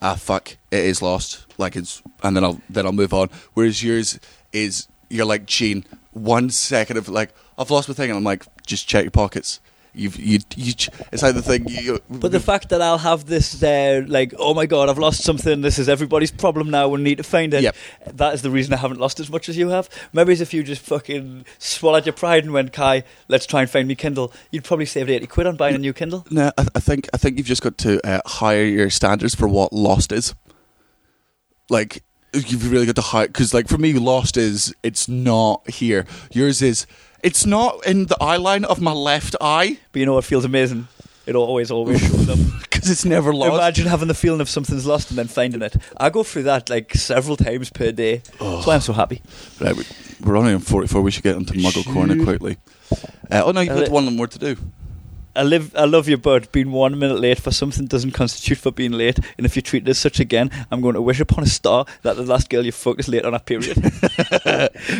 ah, fuck, it is lost. Like, it's... And then I'll move on. Whereas yours is, you're like, Gene, 1 second of, like, I've lost my thing, and I'm like, just check your pockets. You it's like the thing you, but the fact that I'll have this there, like, oh my god, I've lost something, this is everybody's problem now, we need to find it. Yep. That is the reason I haven't lost as much as you have. Maybe if you just fucking swallowed your pride and went, Kai, let's try and find me Kindle, you'd probably saved 80 quid on buying a new Kindle. No, I think you've just got to higher your standards for what lost is. Like, you've really got to high, because, like, for me, lost is, it's not here. Yours is, it's not in the eye line of my left eye. But you know what feels amazing? It always shows up. Because it's never lost. Imagine having the feeling of something's lost and then finding it. I go through that, like, several times per day. Oh. That's why I'm so happy. Right, we're only on 44. We should get into Muggle Corner quickly. You've got one more to do. I love you, bud. Being 1 minute late for something doesn't constitute for being late. And if you treat it as such again, I'm going to wish upon a star that the last girl you fucked is late on a period.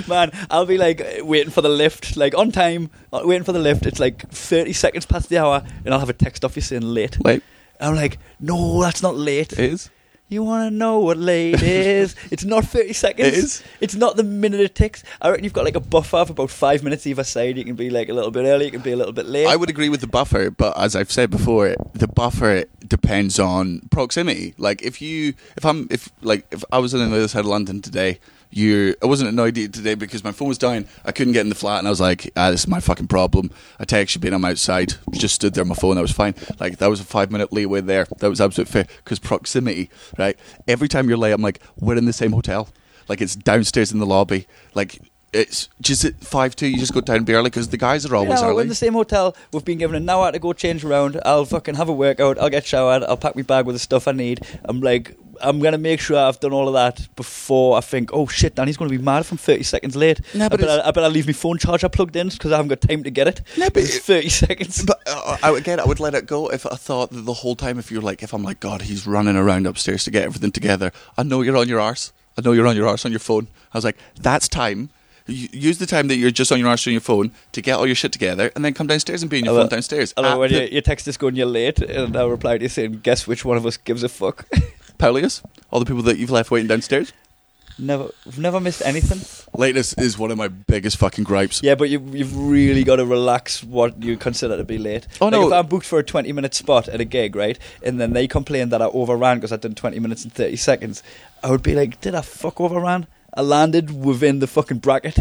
Man, I'll be like waiting for the lift, like on time, waiting for the lift. It's like 30 seconds past the hour, and I'll have a text off you saying late. Late. I'm like, no, that's not late. It is. You want to know what late is? It's not 30 seconds. It is. It's not the minute it ticks. I reckon you've got like a buffer of about 5 minutes either side. You can be like a little bit early. You can be a little bit late. I would agree with the buffer, but as I've said before, the buffer depends on proximity. Like if I was on the other side of London today, I wasn't annoyed at you today because my phone was dying. I couldn't get in the flat, and I was like, this is my fucking problem. I text you, being I'm outside, just stood there on my phone. I was fine. Like, that was a 5 minute leeway there. That was absolute fair because proximity. Right, every time you're late, I'm like, we're in the same hotel. Like, it's downstairs in the lobby. Like, it's just at 5:02. You just go down and be early because the guys are always early. We're in the same hotel. We've been given an hour to go change around. I'll fucking have a workout. I'll get showered. I'll pack my bag with the stuff I need. I'm like, I'm gonna make sure I've done all of that before I think, oh shit, Danny's gonna be mad if I'm 30 seconds late. No, but I better leave my phone charger plugged in because I haven't got time to get it. No, but it's 30 seconds. But I would let it go if I thought that the whole time. If I'm like, God, he's running around upstairs to get everything together. I know you're on your arse. I know you're on your arse on your phone. I was like, that's time. Use the time that you're just on your arse on your phone to get all your shit together and then come downstairs and be on your phone downstairs. Although when your text is going, you're late, and I'll reply to you saying, guess which one of us gives a fuck. Paulius, all the people that you've left waiting downstairs. We've never missed anything. Lateness is one of my biggest fucking gripes. Yeah, but you've really got to relax what you consider to be late. Oh, like, no. If I'm booked for a 20 minute spot at a gig, right, and then they complain that I overran because I'd done 20 minutes and 30 seconds, I would be like, did I fuck overran? I landed within the fucking bracket,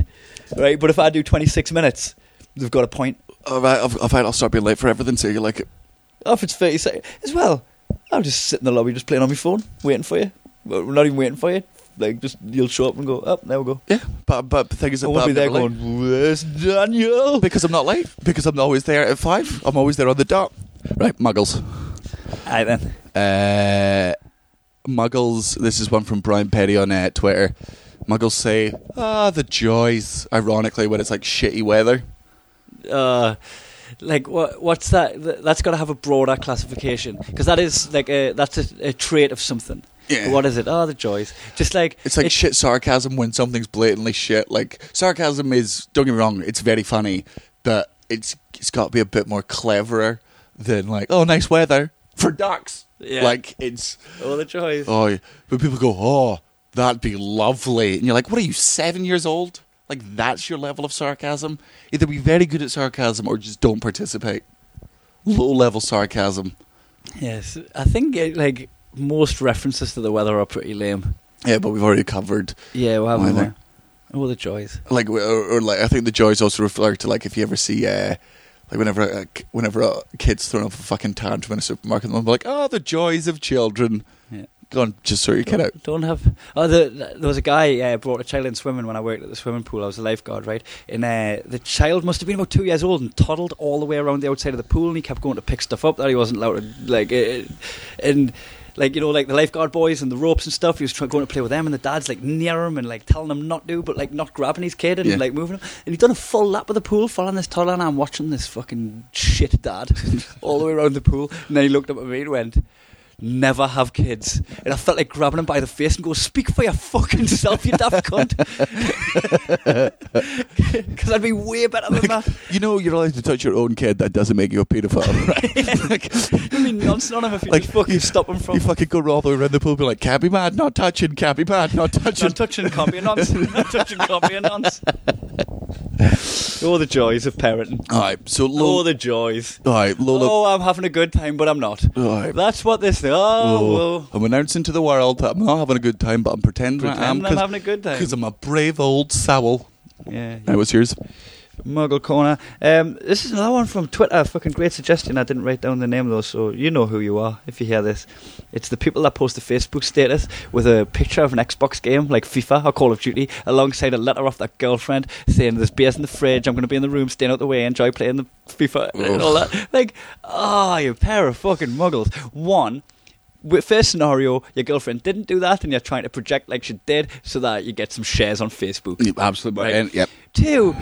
right? But if I do 26 minutes, they've got a point. All right, I'll start being late for everything, so you're like... Oh, if it's 30 seconds as well. I'll just sit in the lobby just playing on my phone, waiting for you. We're not even waiting for you. Like, just, you'll show up and go, oh, there we go. Yeah, but the thing is... I won't be there going, where's Daniel? Because I'm not late. Because I'm always there at 5. I'm always there on the dot. Right, Muggles. Aye then. Muggles, this is one from Brian Petty on Twitter. Muggles say, the joys, ironically, when it's like shitty weather. Like, what's that? That's got to have a broader classification. Because that is, like, that's a trait of something. Yeah. What is it? The joys. Just like... It's like shit sarcasm when something's blatantly shit. Like, sarcasm is, don't get me wrong, it's very funny, but it's got to be a bit more cleverer than, like, oh, nice weather for ducks. Yeah. Like, it's... Oh, the joys. Oh, yeah. But people go, oh, that'd be lovely. And you're like, what are you, 7 years old? Like, that's your level of sarcasm? Either be very good at sarcasm or just don't participate. Low-level sarcasm. Yes. I think, like, most references to the weather are pretty lame. Yeah, but we've already covered... Yeah, well, haven't we? Oh, the joys. Like, I think the joys also refer to, like, if you ever see... whenever a kid's thrown off a fucking tantrum in a supermarket, they'll be like, the joys of children. Yeah. Don't just sort your kid out. Don't have. Oh, there was a guy brought a child in swimming when I worked at the swimming pool. I was a lifeguard, right? And the child must have been about 2 years old and toddled all the way around the outside of the pool, and he kept going to pick stuff up that he wasn't allowed to, like, you know, like the lifeguard boys and the ropes and stuff. He was going to play with them, and the dad's like near him and like telling him not to, but like not grabbing his kid and like moving him. And he'd done a full lap of the pool following this toddler, and I'm watching this fucking shit dad all the way around the pool. And then he looked up at me and went, "Never have kids." And I felt like grabbing him by the face and go, "Speak for your fucking self, you daft cunt." Because I'd be way better than that. You know, you're allowed to touch your own kid. That doesn't make you a paedophile, right? I mean, nonsense on him if you just fucking stop him from. You fucking go all the way around the pool and be like, "Can't be mad, not touching, can't be mad, not touching." Not touching, can't be a nonce. Not touching, can't be a nonce. All the joys of parenting. Alright, so all the joys. Alright, Lola. Oh, I'm having a good time, but I'm not. Alright. That's what this thing. Oh, I'm announcing to the world that I'm not having a good time, but I'm pretending I am. I'm having a good time because I'm a brave old sowl. Yeah. That was yours. Muggle Corner. This is another one from Twitter. Fucking great suggestion. I didn't write down the name though, so you know who you are if you hear this. It's the people that post a Facebook status with a picture of an Xbox game like FIFA or Call of Duty alongside a letter off their girlfriend saying, "There's beers in the fridge, I'm going to be in the room, staying out the way, enjoy playing the FIFA," and all that. Like, ah, you pair of fucking muggles. One, first scenario, your girlfriend didn't do that and you're trying to project like she did so that you get some shares on Facebook. Yep, absolutely. Right? Yep. Two,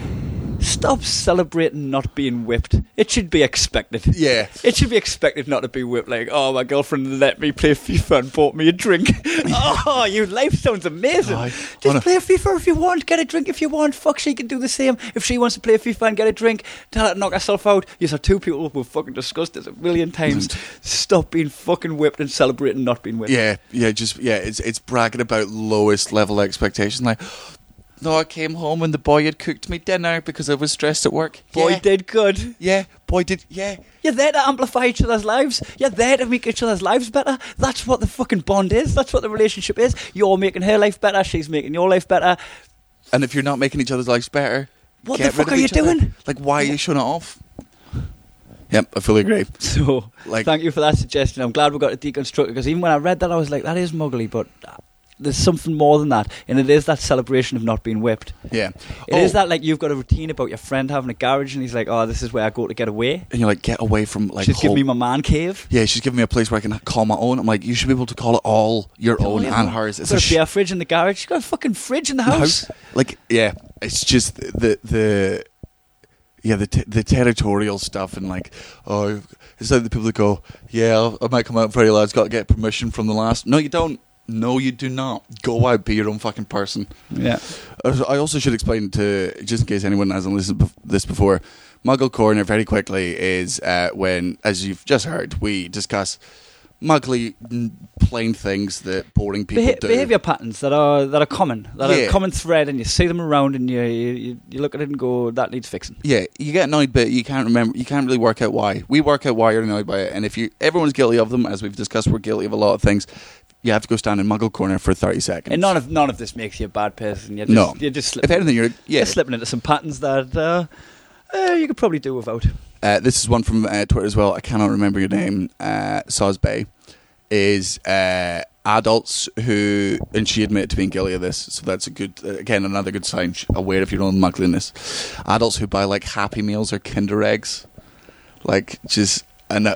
stop celebrating not being whipped. It should be expected. Yeah. It should be expected not to be whipped. Like, "Oh, my girlfriend let me play FIFA and bought me a drink." Oh, your life sounds amazing. Just play FIFA if you want. Get a drink if you want. Fuck, she can do the same. If she wants to play FIFA and get a drink, tell her to knock herself out. You saw two people who fucking discussed this a million times. Stop being fucking whipped and celebrating not being whipped. Yeah, yeah, just, yeah, it's bragging about lowest level expectations. Like, "No, I came home and the boy had cooked me dinner because I was stressed at work." Boy did good. Yeah, boy did, yeah. You're there to amplify each other's lives. You're there to make each other's lives better. That's what the fucking bond is. That's what the relationship is. You're making her life better. She's making your life better. And if you're not making each other's lives better, what the fuck are you doing? Like, why are you showing it off? Yep, I fully agree. So, like, thank you for that suggestion. I'm glad we got to deconstruct it, because even when I read that, I was like, that is muggly, but there's something more than that, and it is that celebration of not being whipped. Yeah. It is that, like, you've got a routine about your friend having a garage, and he's like, "Oh, this is where I go to get away." And you're like, "Get away from, like, she's giving me my man cave." Yeah, she's giving me a place where I can call my own. I'm like, you should be able to call it all your own and hers. It's got a beer fridge in the garage. She's got a fucking fridge in the house. Like, yeah, it's just the territorial stuff, and like, oh, it's like the people that go, "Yeah, I might come out very loud, got to get permission from the last." No, you don't. No, you do not. Go out, be your own fucking person. Yeah. I also should explain to, just in case anyone hasn't listened to this before, Muggle Corner very quickly is when, as you've just heard, we discuss muggly, plain things that boring people do. Behaviour patterns that are common, that are a common thread, and you see them around, and you look at it and go, that needs fixing. Yeah, you get annoyed, but you can't remember, you can't really work out why. We work out why you're annoyed by it, and if everyone's guilty of them, as we've discussed, we're guilty of a lot of things. You have to go stand in Muggle Corner for 30 seconds. And none of this makes you a bad person. You're just slipping. If anything, you're slipping into some patterns that you could probably do without. This is one from Twitter as well. I cannot remember your name. Sosbay is adults who, and she admitted to being guilty of this, so that's a good, again, another good sign, aware of your own muggliness. Adults who buy, like, Happy Meals or Kinder Eggs. Like, just... And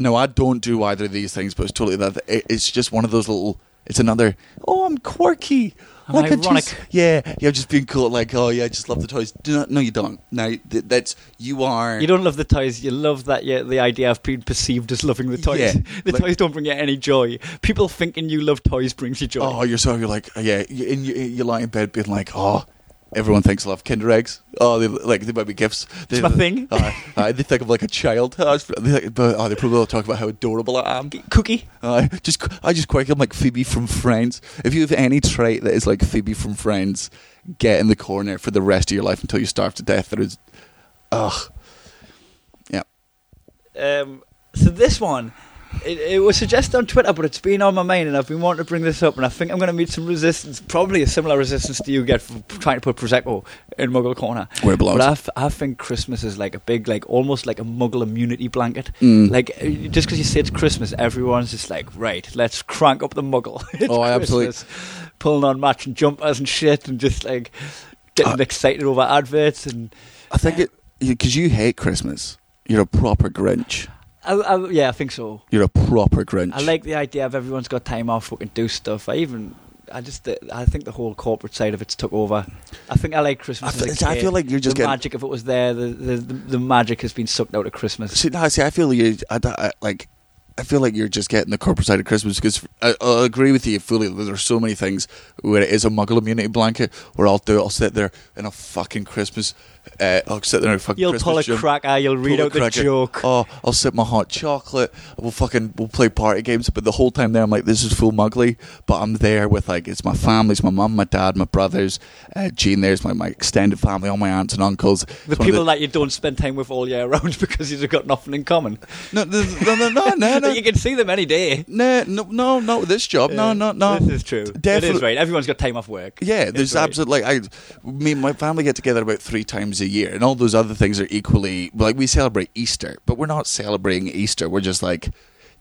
no, I don't do either of these things, but it's totally that. It's just one of those little. It's another. Oh, I'm quirky. I'm ironic. You're just being cool. Like, oh yeah, I just love the toys. No, you don't. No, that's you are. You don't love the toys. You love that. Yeah, the idea of being perceived as loving the toys. Yeah, the toys don't bring you any joy. People thinking you love toys brings you joy. Oh, you're like, yeah, and you lie in bed being like, oh. Everyone thinks I love Kinder Eggs. Oh, they might be gifts. It's my thing. They think I'm like a child. They probably all talk about how adorable I am. Cookie. I just quirky. I'm like Phoebe from Friends. If you have any trait that is like Phoebe from Friends, get in the corner for the rest of your life until you starve to death. So this one It was suggested on Twitter, but it's been on my mind and I've been wanting to bring this up, and I think I'm going to meet some resistance, probably a similar resistance to you get from trying to put Prosecco in Muggle Corner. Where it belongs. But I think Christmas is like a big, like almost like a Muggle immunity blanket. Mm. Like, just because you say it's Christmas, everyone's just like, right, let's crank up the Muggle. Oh, I absolutely. Pulling on matching jumpers and shit and just like getting excited over adverts. And I think it, because you hate Christmas. You're a proper Grinch. I think so. You're a proper Grinch. I like the idea of everyone's got time off, we can do stuff. I think the whole corporate side of it's took over. I think I like Christmas. I feel like you're just getting... magic. If it was there, the magic has been sucked out of Christmas. See, I feel you. I feel like you're just getting the corporate side of Christmas, because I agree with you fully. There's so many things where it is a Muggle immunity blanket where I'll sit there in a fucking Christmas. I'll sit there in a fucking Christmas. You'll pull a cracker. You'll read out the joke. Oh, I'll sip my hot chocolate. We'll play party games. But the whole time there, I'm like, this is full muggly. But I'm there with like, it's my family, it's my mum, my dad, my brothers, Gene. There's my extended family, all my aunts and uncles. The people that you don't spend time with all year round because you've got nothing in common. No. You can see them any day. No, not with this job. No. This is true. Definitely. It is right. Everyone's got time off work. Yeah, there's absolutely... Like, me and my family get together about 3 times a year, and all those other things are equally... Like, we celebrate Easter, but we're not celebrating Easter. We're just like...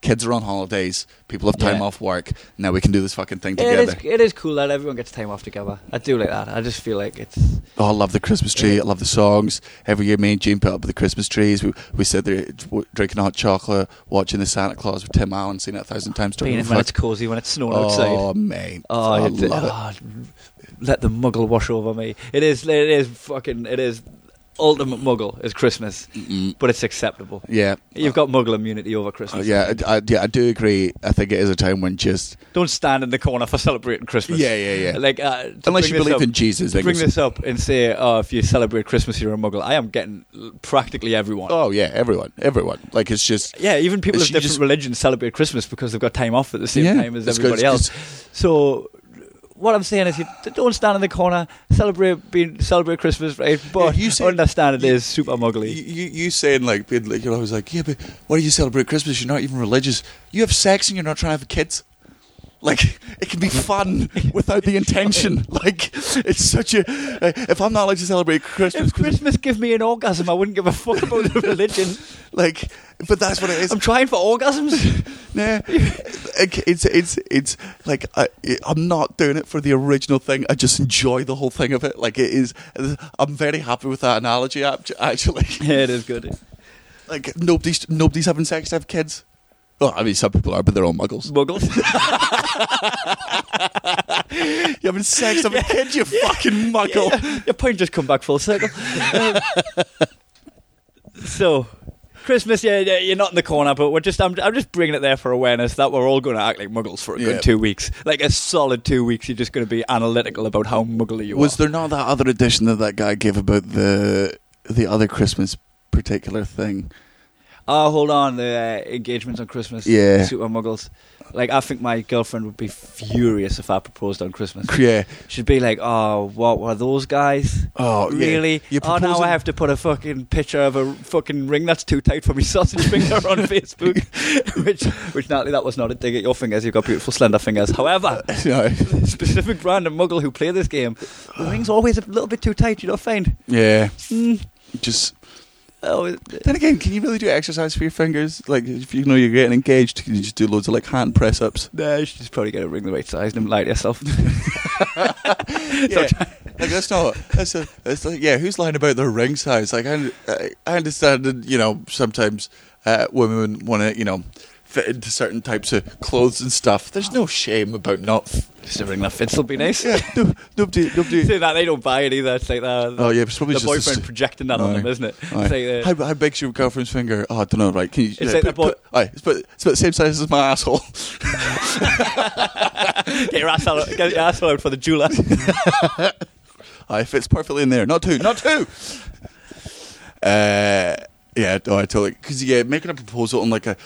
Kids are on holidays. People have time off work. Now we can do this fucking thing together. It is cool that everyone gets time off together. I do like that. I just feel like it's... Oh, I love the Christmas tree. Yeah. I love the songs. Every year, me and Gene put up the Christmas trees. We sit there drinking hot chocolate, watching the Santa Claus with Tim Allen, seen it 1,000 times. Being it when it's cosy, when it's snowing outside. Oh, mate. I love it. Let the Muggle wash over me. It is ultimate Muggle is Christmas, but it's acceptable. Yeah, you've got Muggle immunity over Christmas. I do agree. I think it is a time when just don't stand in the corner for celebrating Christmas. Yeah. Like, unless you believe in Jesus, to bring this up and say, "Oh, if you celebrate Christmas, you're a Muggle." I am getting practically everyone. Oh yeah, everyone. Like it's just even people of different religions celebrate Christmas because they've got time off at the same time as everybody else. So. What I'm saying is, you don't stand in the corner. Celebrate Christmas, right? But understand it is super muggly. You saying like being like, you're always like, yeah, but why do you celebrate Christmas? You're not even religious. You have sex and you're not trying to have kids. Like, it can be fun without the intention. Like, it's such a... if I'm not allowed to celebrate Christmas... If Christmas give me an orgasm, I wouldn't give a fuck about the religion. Like, but that's what it is. I'm trying for orgasms. Nah. It's like, I'm not doing it for the original thing. I just enjoy the whole thing of it. Like, it is... I'm very happy with that analogy, actually. Yeah, it is good. Like, nobody's having sex to have kids. Well, I mean, some people are, but they're all muggles. You're having sex with a kid, you fucking muggle. Yeah. Your point just come back full circle. So, Christmas, you're not in the corner, but I'm just bringing it there for awareness that we're all going to act like muggles for a good 2 weeks. Like a solid 2 weeks, you're just going to be analytical about how muggly you are. Was there not that other edition that guy gave about the other Christmas particular thing? Oh, hold on, the engagements on Christmas. Yeah. Super Muggles. Like, I think my girlfriend would be furious if I proposed on Christmas. Yeah. She'd be like, oh, what were those guys? Oh, really? Yeah. Oh, now I have to put a fucking picture of a fucking ring that's too tight for me sausage finger on Facebook. Which, Natalie, that was not a dig at your fingers. You've got beautiful slender fingers. However, specific brand of Muggle who play this game, the ring's always a little bit too tight, you don't find? Yeah. Just... Oh, then again, can you really do exercise for your fingers? Like, if you know you're getting engaged, can you just do loads of like hand press ups? Nah, you should just probably get a ring the right size. Don't lie to yourself. Like who's lying about their ring size? Like, I understand that, you know, sometimes women want to, you know, fit into certain types of clothes and stuff. There's no shame about not just a ring that fits will be nice. Yeah, nobody. Say that they don't buy it either. It's like that. Oh yeah, it's probably the just boyfriend projecting that on them, isn't it? It's like, how big's your girlfriend's finger? Oh, I don't know. Right? Can you? It's like the boy. It's about the same size as my asshole. Get your asshole out for the jeweler. It fits perfectly in there. Not two. Yeah, no, I totally. Because making a proposal on like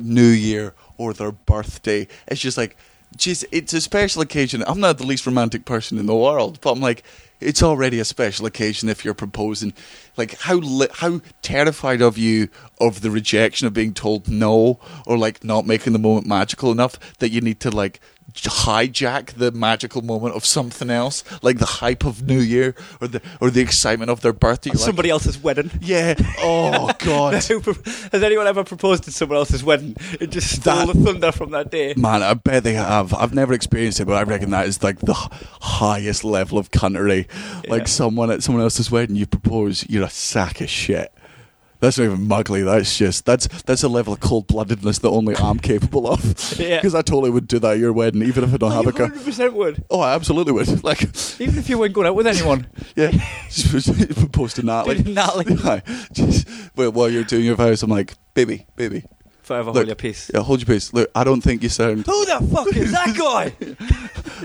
New Year or their birthday, it's just like, it's a special occasion. I'm not the least romantic person in the world, but I'm like, it's already a special occasion if you're proposing. Like, how terrified of you of the rejection of being told no, or like not making the moment magical enough that you need to like hijack the magical moment of something else, like the hype of New Year or the excitement of their birthday, or like, somebody else's wedding. Yeah. Oh God. Has anyone ever proposed at someone else's wedding? It just stole the thunder from that day. Man, I bet they have. I've never experienced it, but I reckon that is like the highest level of cuntery. Yeah. Like someone at someone else's wedding, you propose, you're a sack of shit. That's not even muggly. That's just that's a level of cold bloodedness that only I'm capable of. Yeah, because I totally would do that at your wedding, even if I don't have a car. 100% would. Oh, I absolutely would. Like, even if you weren't going out with anyone. Yeah, just propose to Natalie. Natalie. Just while you're doing your vows, I'm like, baby. Forever, look, hold your peace. Yeah, hold your peace. Look, I don't think you sound. Who the fuck is that guy?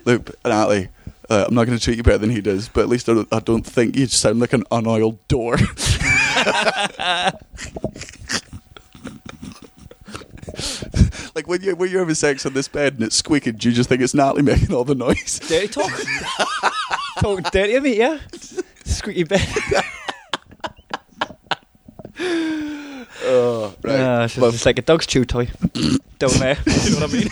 Look, Natalie. I'm not going to treat you better than he does, but at least I don't think you sound like an unoiled door. Like when you're having sex on this bed and it's squeaking, do you just think it's Natalie making all the noise? Dirty talk. Talking dirty to me, yeah? Squeaky bed. Oh, right. It's just like a dog's chew toy. Down there. You know what I mean?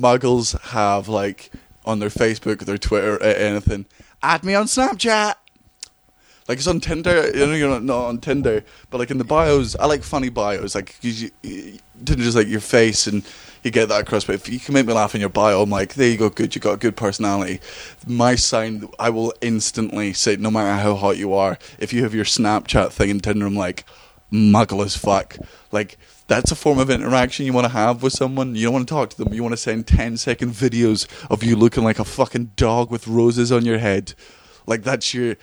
Muggles have, like, on their Facebook, their Twitter, anything, add me on Snapchat. Like, it's on Tinder. You know, you're not on Tinder, but like in the bios, I like funny bios. Like, you didn't just like your face and you get that across, but if you can make me laugh in your bio, I'm like, there you go, good, you got a good personality. My sign, I will instantly say, no matter how hot you are, if you have your Snapchat thing in Tinder, I'm like, muggle as fuck. Like, that's a form of interaction you want to have with someone. You don't want to talk to them. You want to send 10-second videos of you looking like a fucking dog with roses on your head. Like, that's your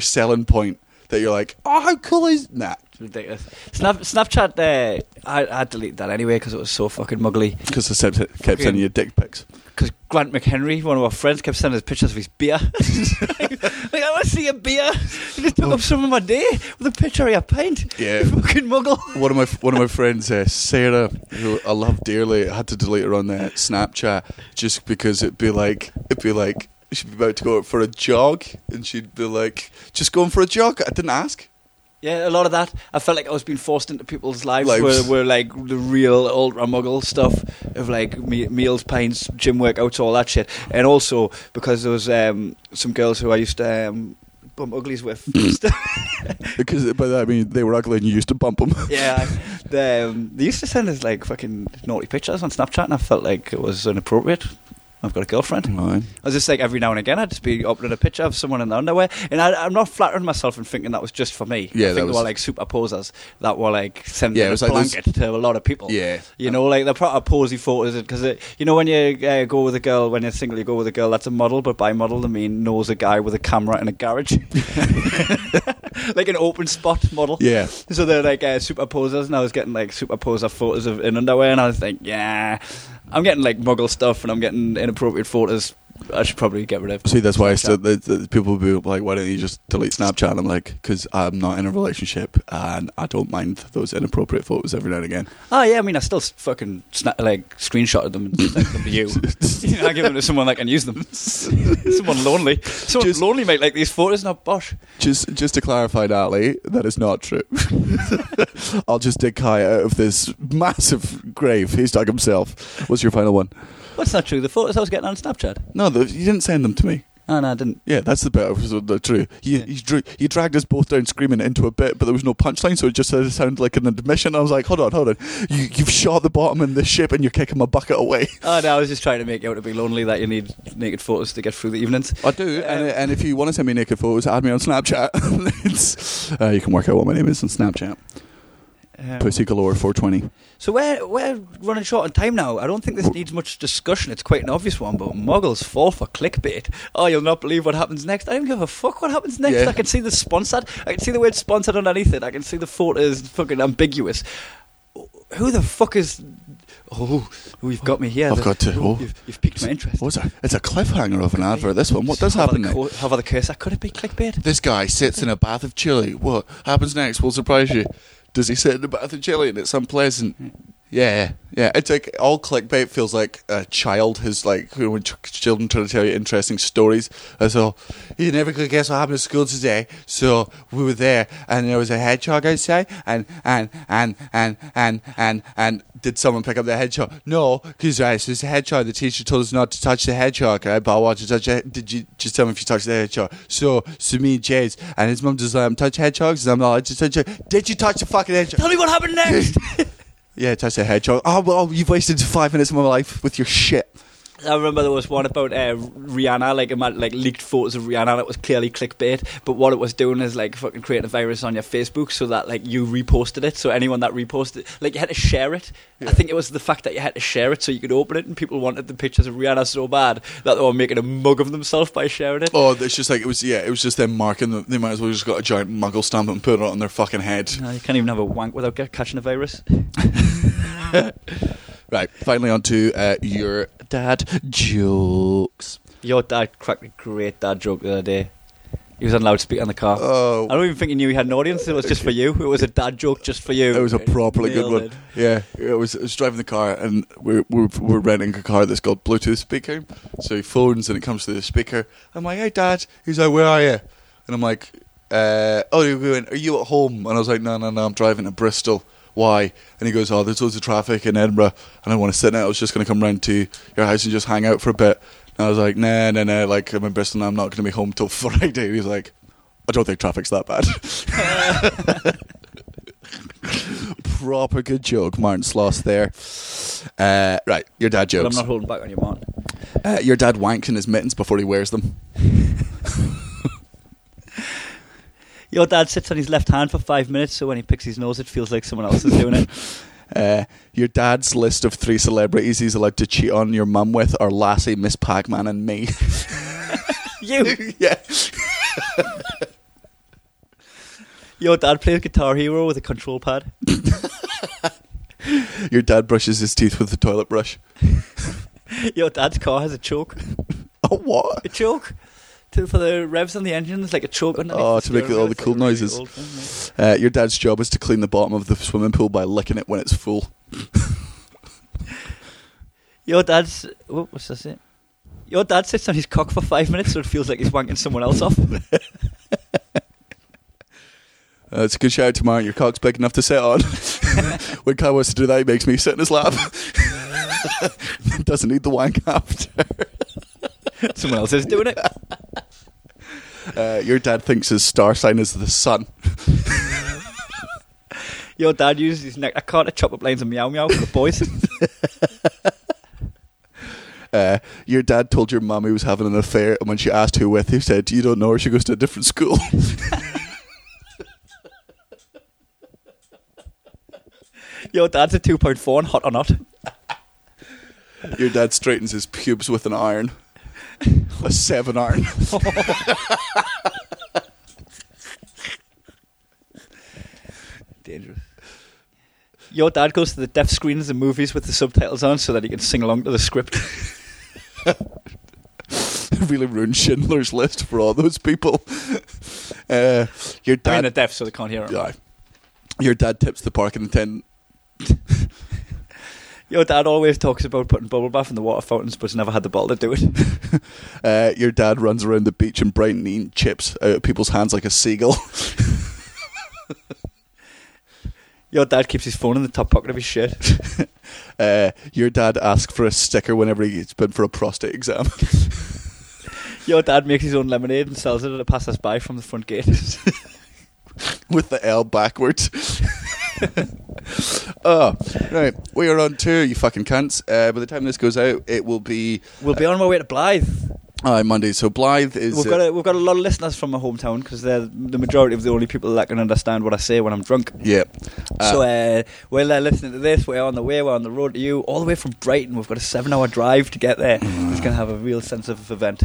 selling point. That you're like, oh, how cool is that? It's ridiculous. Snapchat, I deleted that anyway because it was so fucking muggly. Because I kept sending you dick pics. Because Grant McHenry, one of our friends, kept sending us pictures of his beer. like, I want to see a beer. He just took up some of my day with a picture of a pint. Yeah, you fucking muggle. One of my friends, Sarah, who I love dearly, I had to delete her on Snapchat just because it'd be like she'd be about to go out for a jog, and she'd be like, "Just going for a jog." I didn't ask. Yeah, a lot of that. I felt like I was being forced into people's lives. Were like the real ultra muggle stuff of like meals, pints, gym workouts, all that shit. And also because there was some girls who I used to bump uglies with. Because by that I mean they were ugly and you used to bump them. Yeah, they used to send us like fucking naughty pictures on Snapchat, and I felt like it was inappropriate. I've got a girlfriend. Right. I was just like, every now and again, I'd just be uploading a picture of someone in their underwear. And I'm not flattering myself and thinking that was just for me. Yeah, I think they were like super posers that were like sending a blanket to a lot of people. Yeah. You know, like the proper posy photos. Because, you know, when you go with a girl, when you're single, you go with a girl that's a model. But by model, I mean knows a guy with a camera in a garage. Like an open spot model. Yeah. So they're like super posers. And I was getting like super poser photos in underwear. And I was like, yeah. I'm getting like muggle stuff and I'm getting inappropriate photos. I should probably get rid of. See, that's why I still, people will be like, why don't you just delete Snapchat? I'm like, because I'm not in a relationship and I don't mind those inappropriate photos every now and again. Oh, yeah, I mean, I still fucking screenshotted them and sent them to you. You know, I give them to someone that can use them. Someone lonely. Someone lonely might like these photos, not Bosh. Just to clarify, Natalie, that is not true. I'll just dig Kai out of this massive grave he's dug himself. What's your final one? That's not true. The photos I was getting on Snapchat. No, you didn't send them to me. Oh, no, I didn't. Yeah, that's the bit I was true. You dragged us both down screaming into a bit, but there was no punchline, so it just sounded like an admission. I was like, hold on. You've shot the bottom in this ship and you're kicking my bucket away. Oh, no, I was just trying to make you out to be lonely that you need naked photos to get through the evenings. I do, and if you want to send me naked photos, add me on Snapchat. You can work out what my name is on Snapchat. Pussy Galore 420. So we're running short on time now. I don't think this needs much discussion. It's quite an obvious one, but muggles fall for clickbait. Oh, you'll not believe what happens next. I don't give a fuck what happens next. Yeah. I can see the sponsored. I can see the word sponsored underneath it. I can see the photo is fucking ambiguous. Who the fuck is... Oh, you've got me here. You've piqued my interest. It's a cliffhanger of an advert, this one. What does happen next? How about the curse? Could it be clickbait? This guy sits in a bath of chili. What happens next will surprise you. does he sit in the bath of jelly and it's unpleasant? Yeah, yeah. It's like all clickbait feels like a child who's like, you know, when children try to tell you interesting stories. And so, you never could guess what happened at school today. So we were there, and there was a hedgehog outside, and did someone pick up the hedgehog? No, because there's a hedgehog. The teacher told us not to touch the hedgehog, right? But I wanted to touch it. Did you just tell me if you touched the hedgehog? So me and James, and his mum just let him touch hedgehogs, and I'm not allowed to touch it. Did you touch the fucking hedgehog? Tell me what happened next. Yeah, touch the hedgehog. Oh, well, you've wasted 5 minutes of my life with your shit. I remember there was one about Rihanna, like leaked photos of Rihanna that was clearly clickbait, but what it was doing is like fucking creating a virus on your Facebook so that like you reposted it, so anyone that reposted it, like you had to share it. Yeah. I think it was the fact that you had to share it so you could open it, and people wanted the pictures of Rihanna so bad that they were making a mug of themselves by sharing it. Oh, it's just like, it was just them marking them. They might as well just got a giant muggle stamp and put it on their fucking head. No, you can't even have a wank without catching a virus. Right, finally on to your dad jokes. Your dad cracked a great dad joke the other day. He was on loudspeaker in the car. Oh. I don't even think he knew he had an audience. It was just for you. It was a dad joke just for you. It was a properly good one. Yeah, it was driving the car, and we're renting a car that's got Bluetooth speaker. So he phones and it comes to the speaker. I'm like, hey dad. He's like, where are you? And I'm like, are you at home? And I was like, no, I'm driving to Bristol. Why? And he goes, there's loads of traffic in Edinburgh and I want to sit now. I was just going to come round to your house and just hang out for a bit. And I was like, nah, like I'm in Bristol and I'm not going to be home till Friday. And he's like, I don't think traffic's that bad. Proper good joke, Martin Sloss there. Right, your dad jokes. Well, I'm not holding back on you, Martin. Your dad wanks in his mittens before he wears them. Your dad sits on his left hand for 5 minutes, so when he picks his nose, it feels like someone else is doing it. Your dad's list of 3 celebrities he's allowed to cheat on your mum with are Lassie, Miss Pac-Man, and me. You? Yeah. Your dad plays Guitar Hero with a control pad. Your dad brushes his teeth with a toilet brush. Your dad's car has a choke. A what? A choke. For the revs on the engine, there's like a choke underneath. Oh, to make all the cool noises. Really old, right? Your dad's job is to clean the bottom of the swimming pool by licking it when it's full. Your dad sits on his cock for 5 minutes, so it feels like he's wanking someone else off. It's a good shout out to Martin. Your cock's big enough to sit on. When Kai wants to do that, he makes me sit in his lap. Doesn't need the wank after. Someone else is doing it. Your dad thinks his star sign is the sun. Your dad uses his neck. I can't chop up lines of meow meow for the boys. Your dad told your mum he was having an affair, and when she asked who with, he said, "You don't know her. She goes to a different school." Your dad's a 2.4 and hot or not. Your dad straightens his pubes with an iron. A 7 iron. Dangerous. Your dad goes to the deaf screens and movies with the subtitles on so that he can sing along to the script. Really ruined Schindler's List for all those people. Your dad, I mean, they're deaf, so they can't hear him. Yeah. Your dad tips the parking attendant. Your dad always talks about putting bubble bath in the water fountains, but has never had the bottle to do it. Your dad runs around the beach in Brighton eating chips out of people's hands like a seagull. Your dad keeps his phone in the top pocket of his shirt. Your dad asks for a sticker whenever he's been for a prostate exam. Your dad makes his own lemonade and sells it at a passers-by from the front gate. With the L backwards. Oh, right. We are on tour, you fucking cunts. By the time this goes out, it will be... We'll be on our way to Blythe. Monday. So Blythe is... We've got a lot of listeners from my hometown, because they're the majority of the only people that can understand what I say when I'm drunk. Yeah. So while they're listening to this, we're on the way, we're on the road to you, all the way from Brighton. We've got a 7-hour drive to get there. There's He's going to have a real sense of event.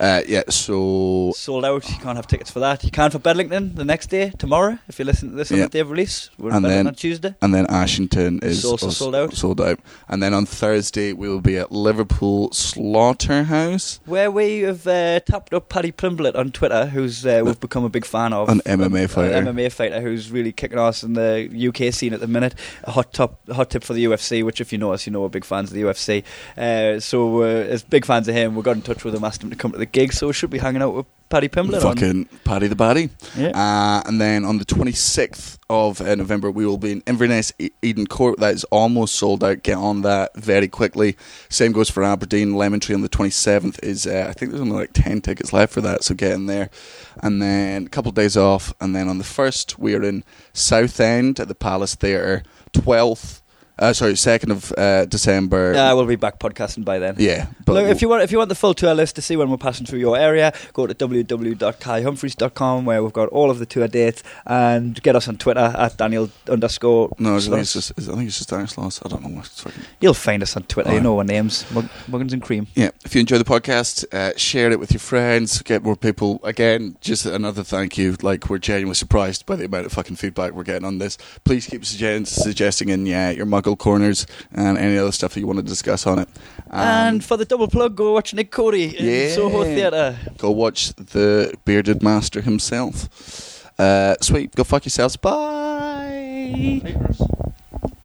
Yeah, so... Sold out. You can't have tickets for that. You can for Bedlington the next day, tomorrow, if you listen to this on the day of release. We're in Bedlington on Tuesday. And then Ashington is also sold out. And then on Thursday, we'll be at Liverpool Slaughterhouse, where we have tapped up Paddy Pimblett on Twitter, who's we've become a big fan of. An MMA fighter. An MMA fighter who's really kicking ass in the UK scene at the minute. A hot tip for the UFC, which if you know us, you know we're big fans of the UFC. So as big fans of him, we got in touch with him, asked him to come to the gig, so we should be hanging out with Paddy Pimblett. Fucking Paddy the Baddy. Yeah. And then on the 26th of November, we will be in Inverness, Eden Court. That is almost sold out. Get on that very quickly. Same goes for Aberdeen. Lemon Tree on the 27th is, I think there's only like 10 tickets left for that, so get in there. And then a couple of days off. And then on the 1st, we are in Southend at the Palace Theatre. 2nd of December. We'll be back podcasting by then. Yeah. But look, if you want the full tour list to see when we're passing through your area, go to www.kaihumphreys.com where we've got all of the tour dates, and get us on Twitter at Daniel_. No, I think it's just Daniel Sloss. I don't know what's fucking... You'll find us on Twitter. You know our names. Muggins and Cream. Yeah. If you enjoy the podcast, share it with your friends. Get more people. Again, just another thank you. Like, we're genuinely surprised by the amount of fucking feedback we're getting on this. Please keep suggesting in your muggle corners and any other stuff that you want to discuss on it. And for the double plug, go watch Nick Cody in Soho Theatre. Go watch the bearded master himself. Sweet, go fuck yourselves. Bye.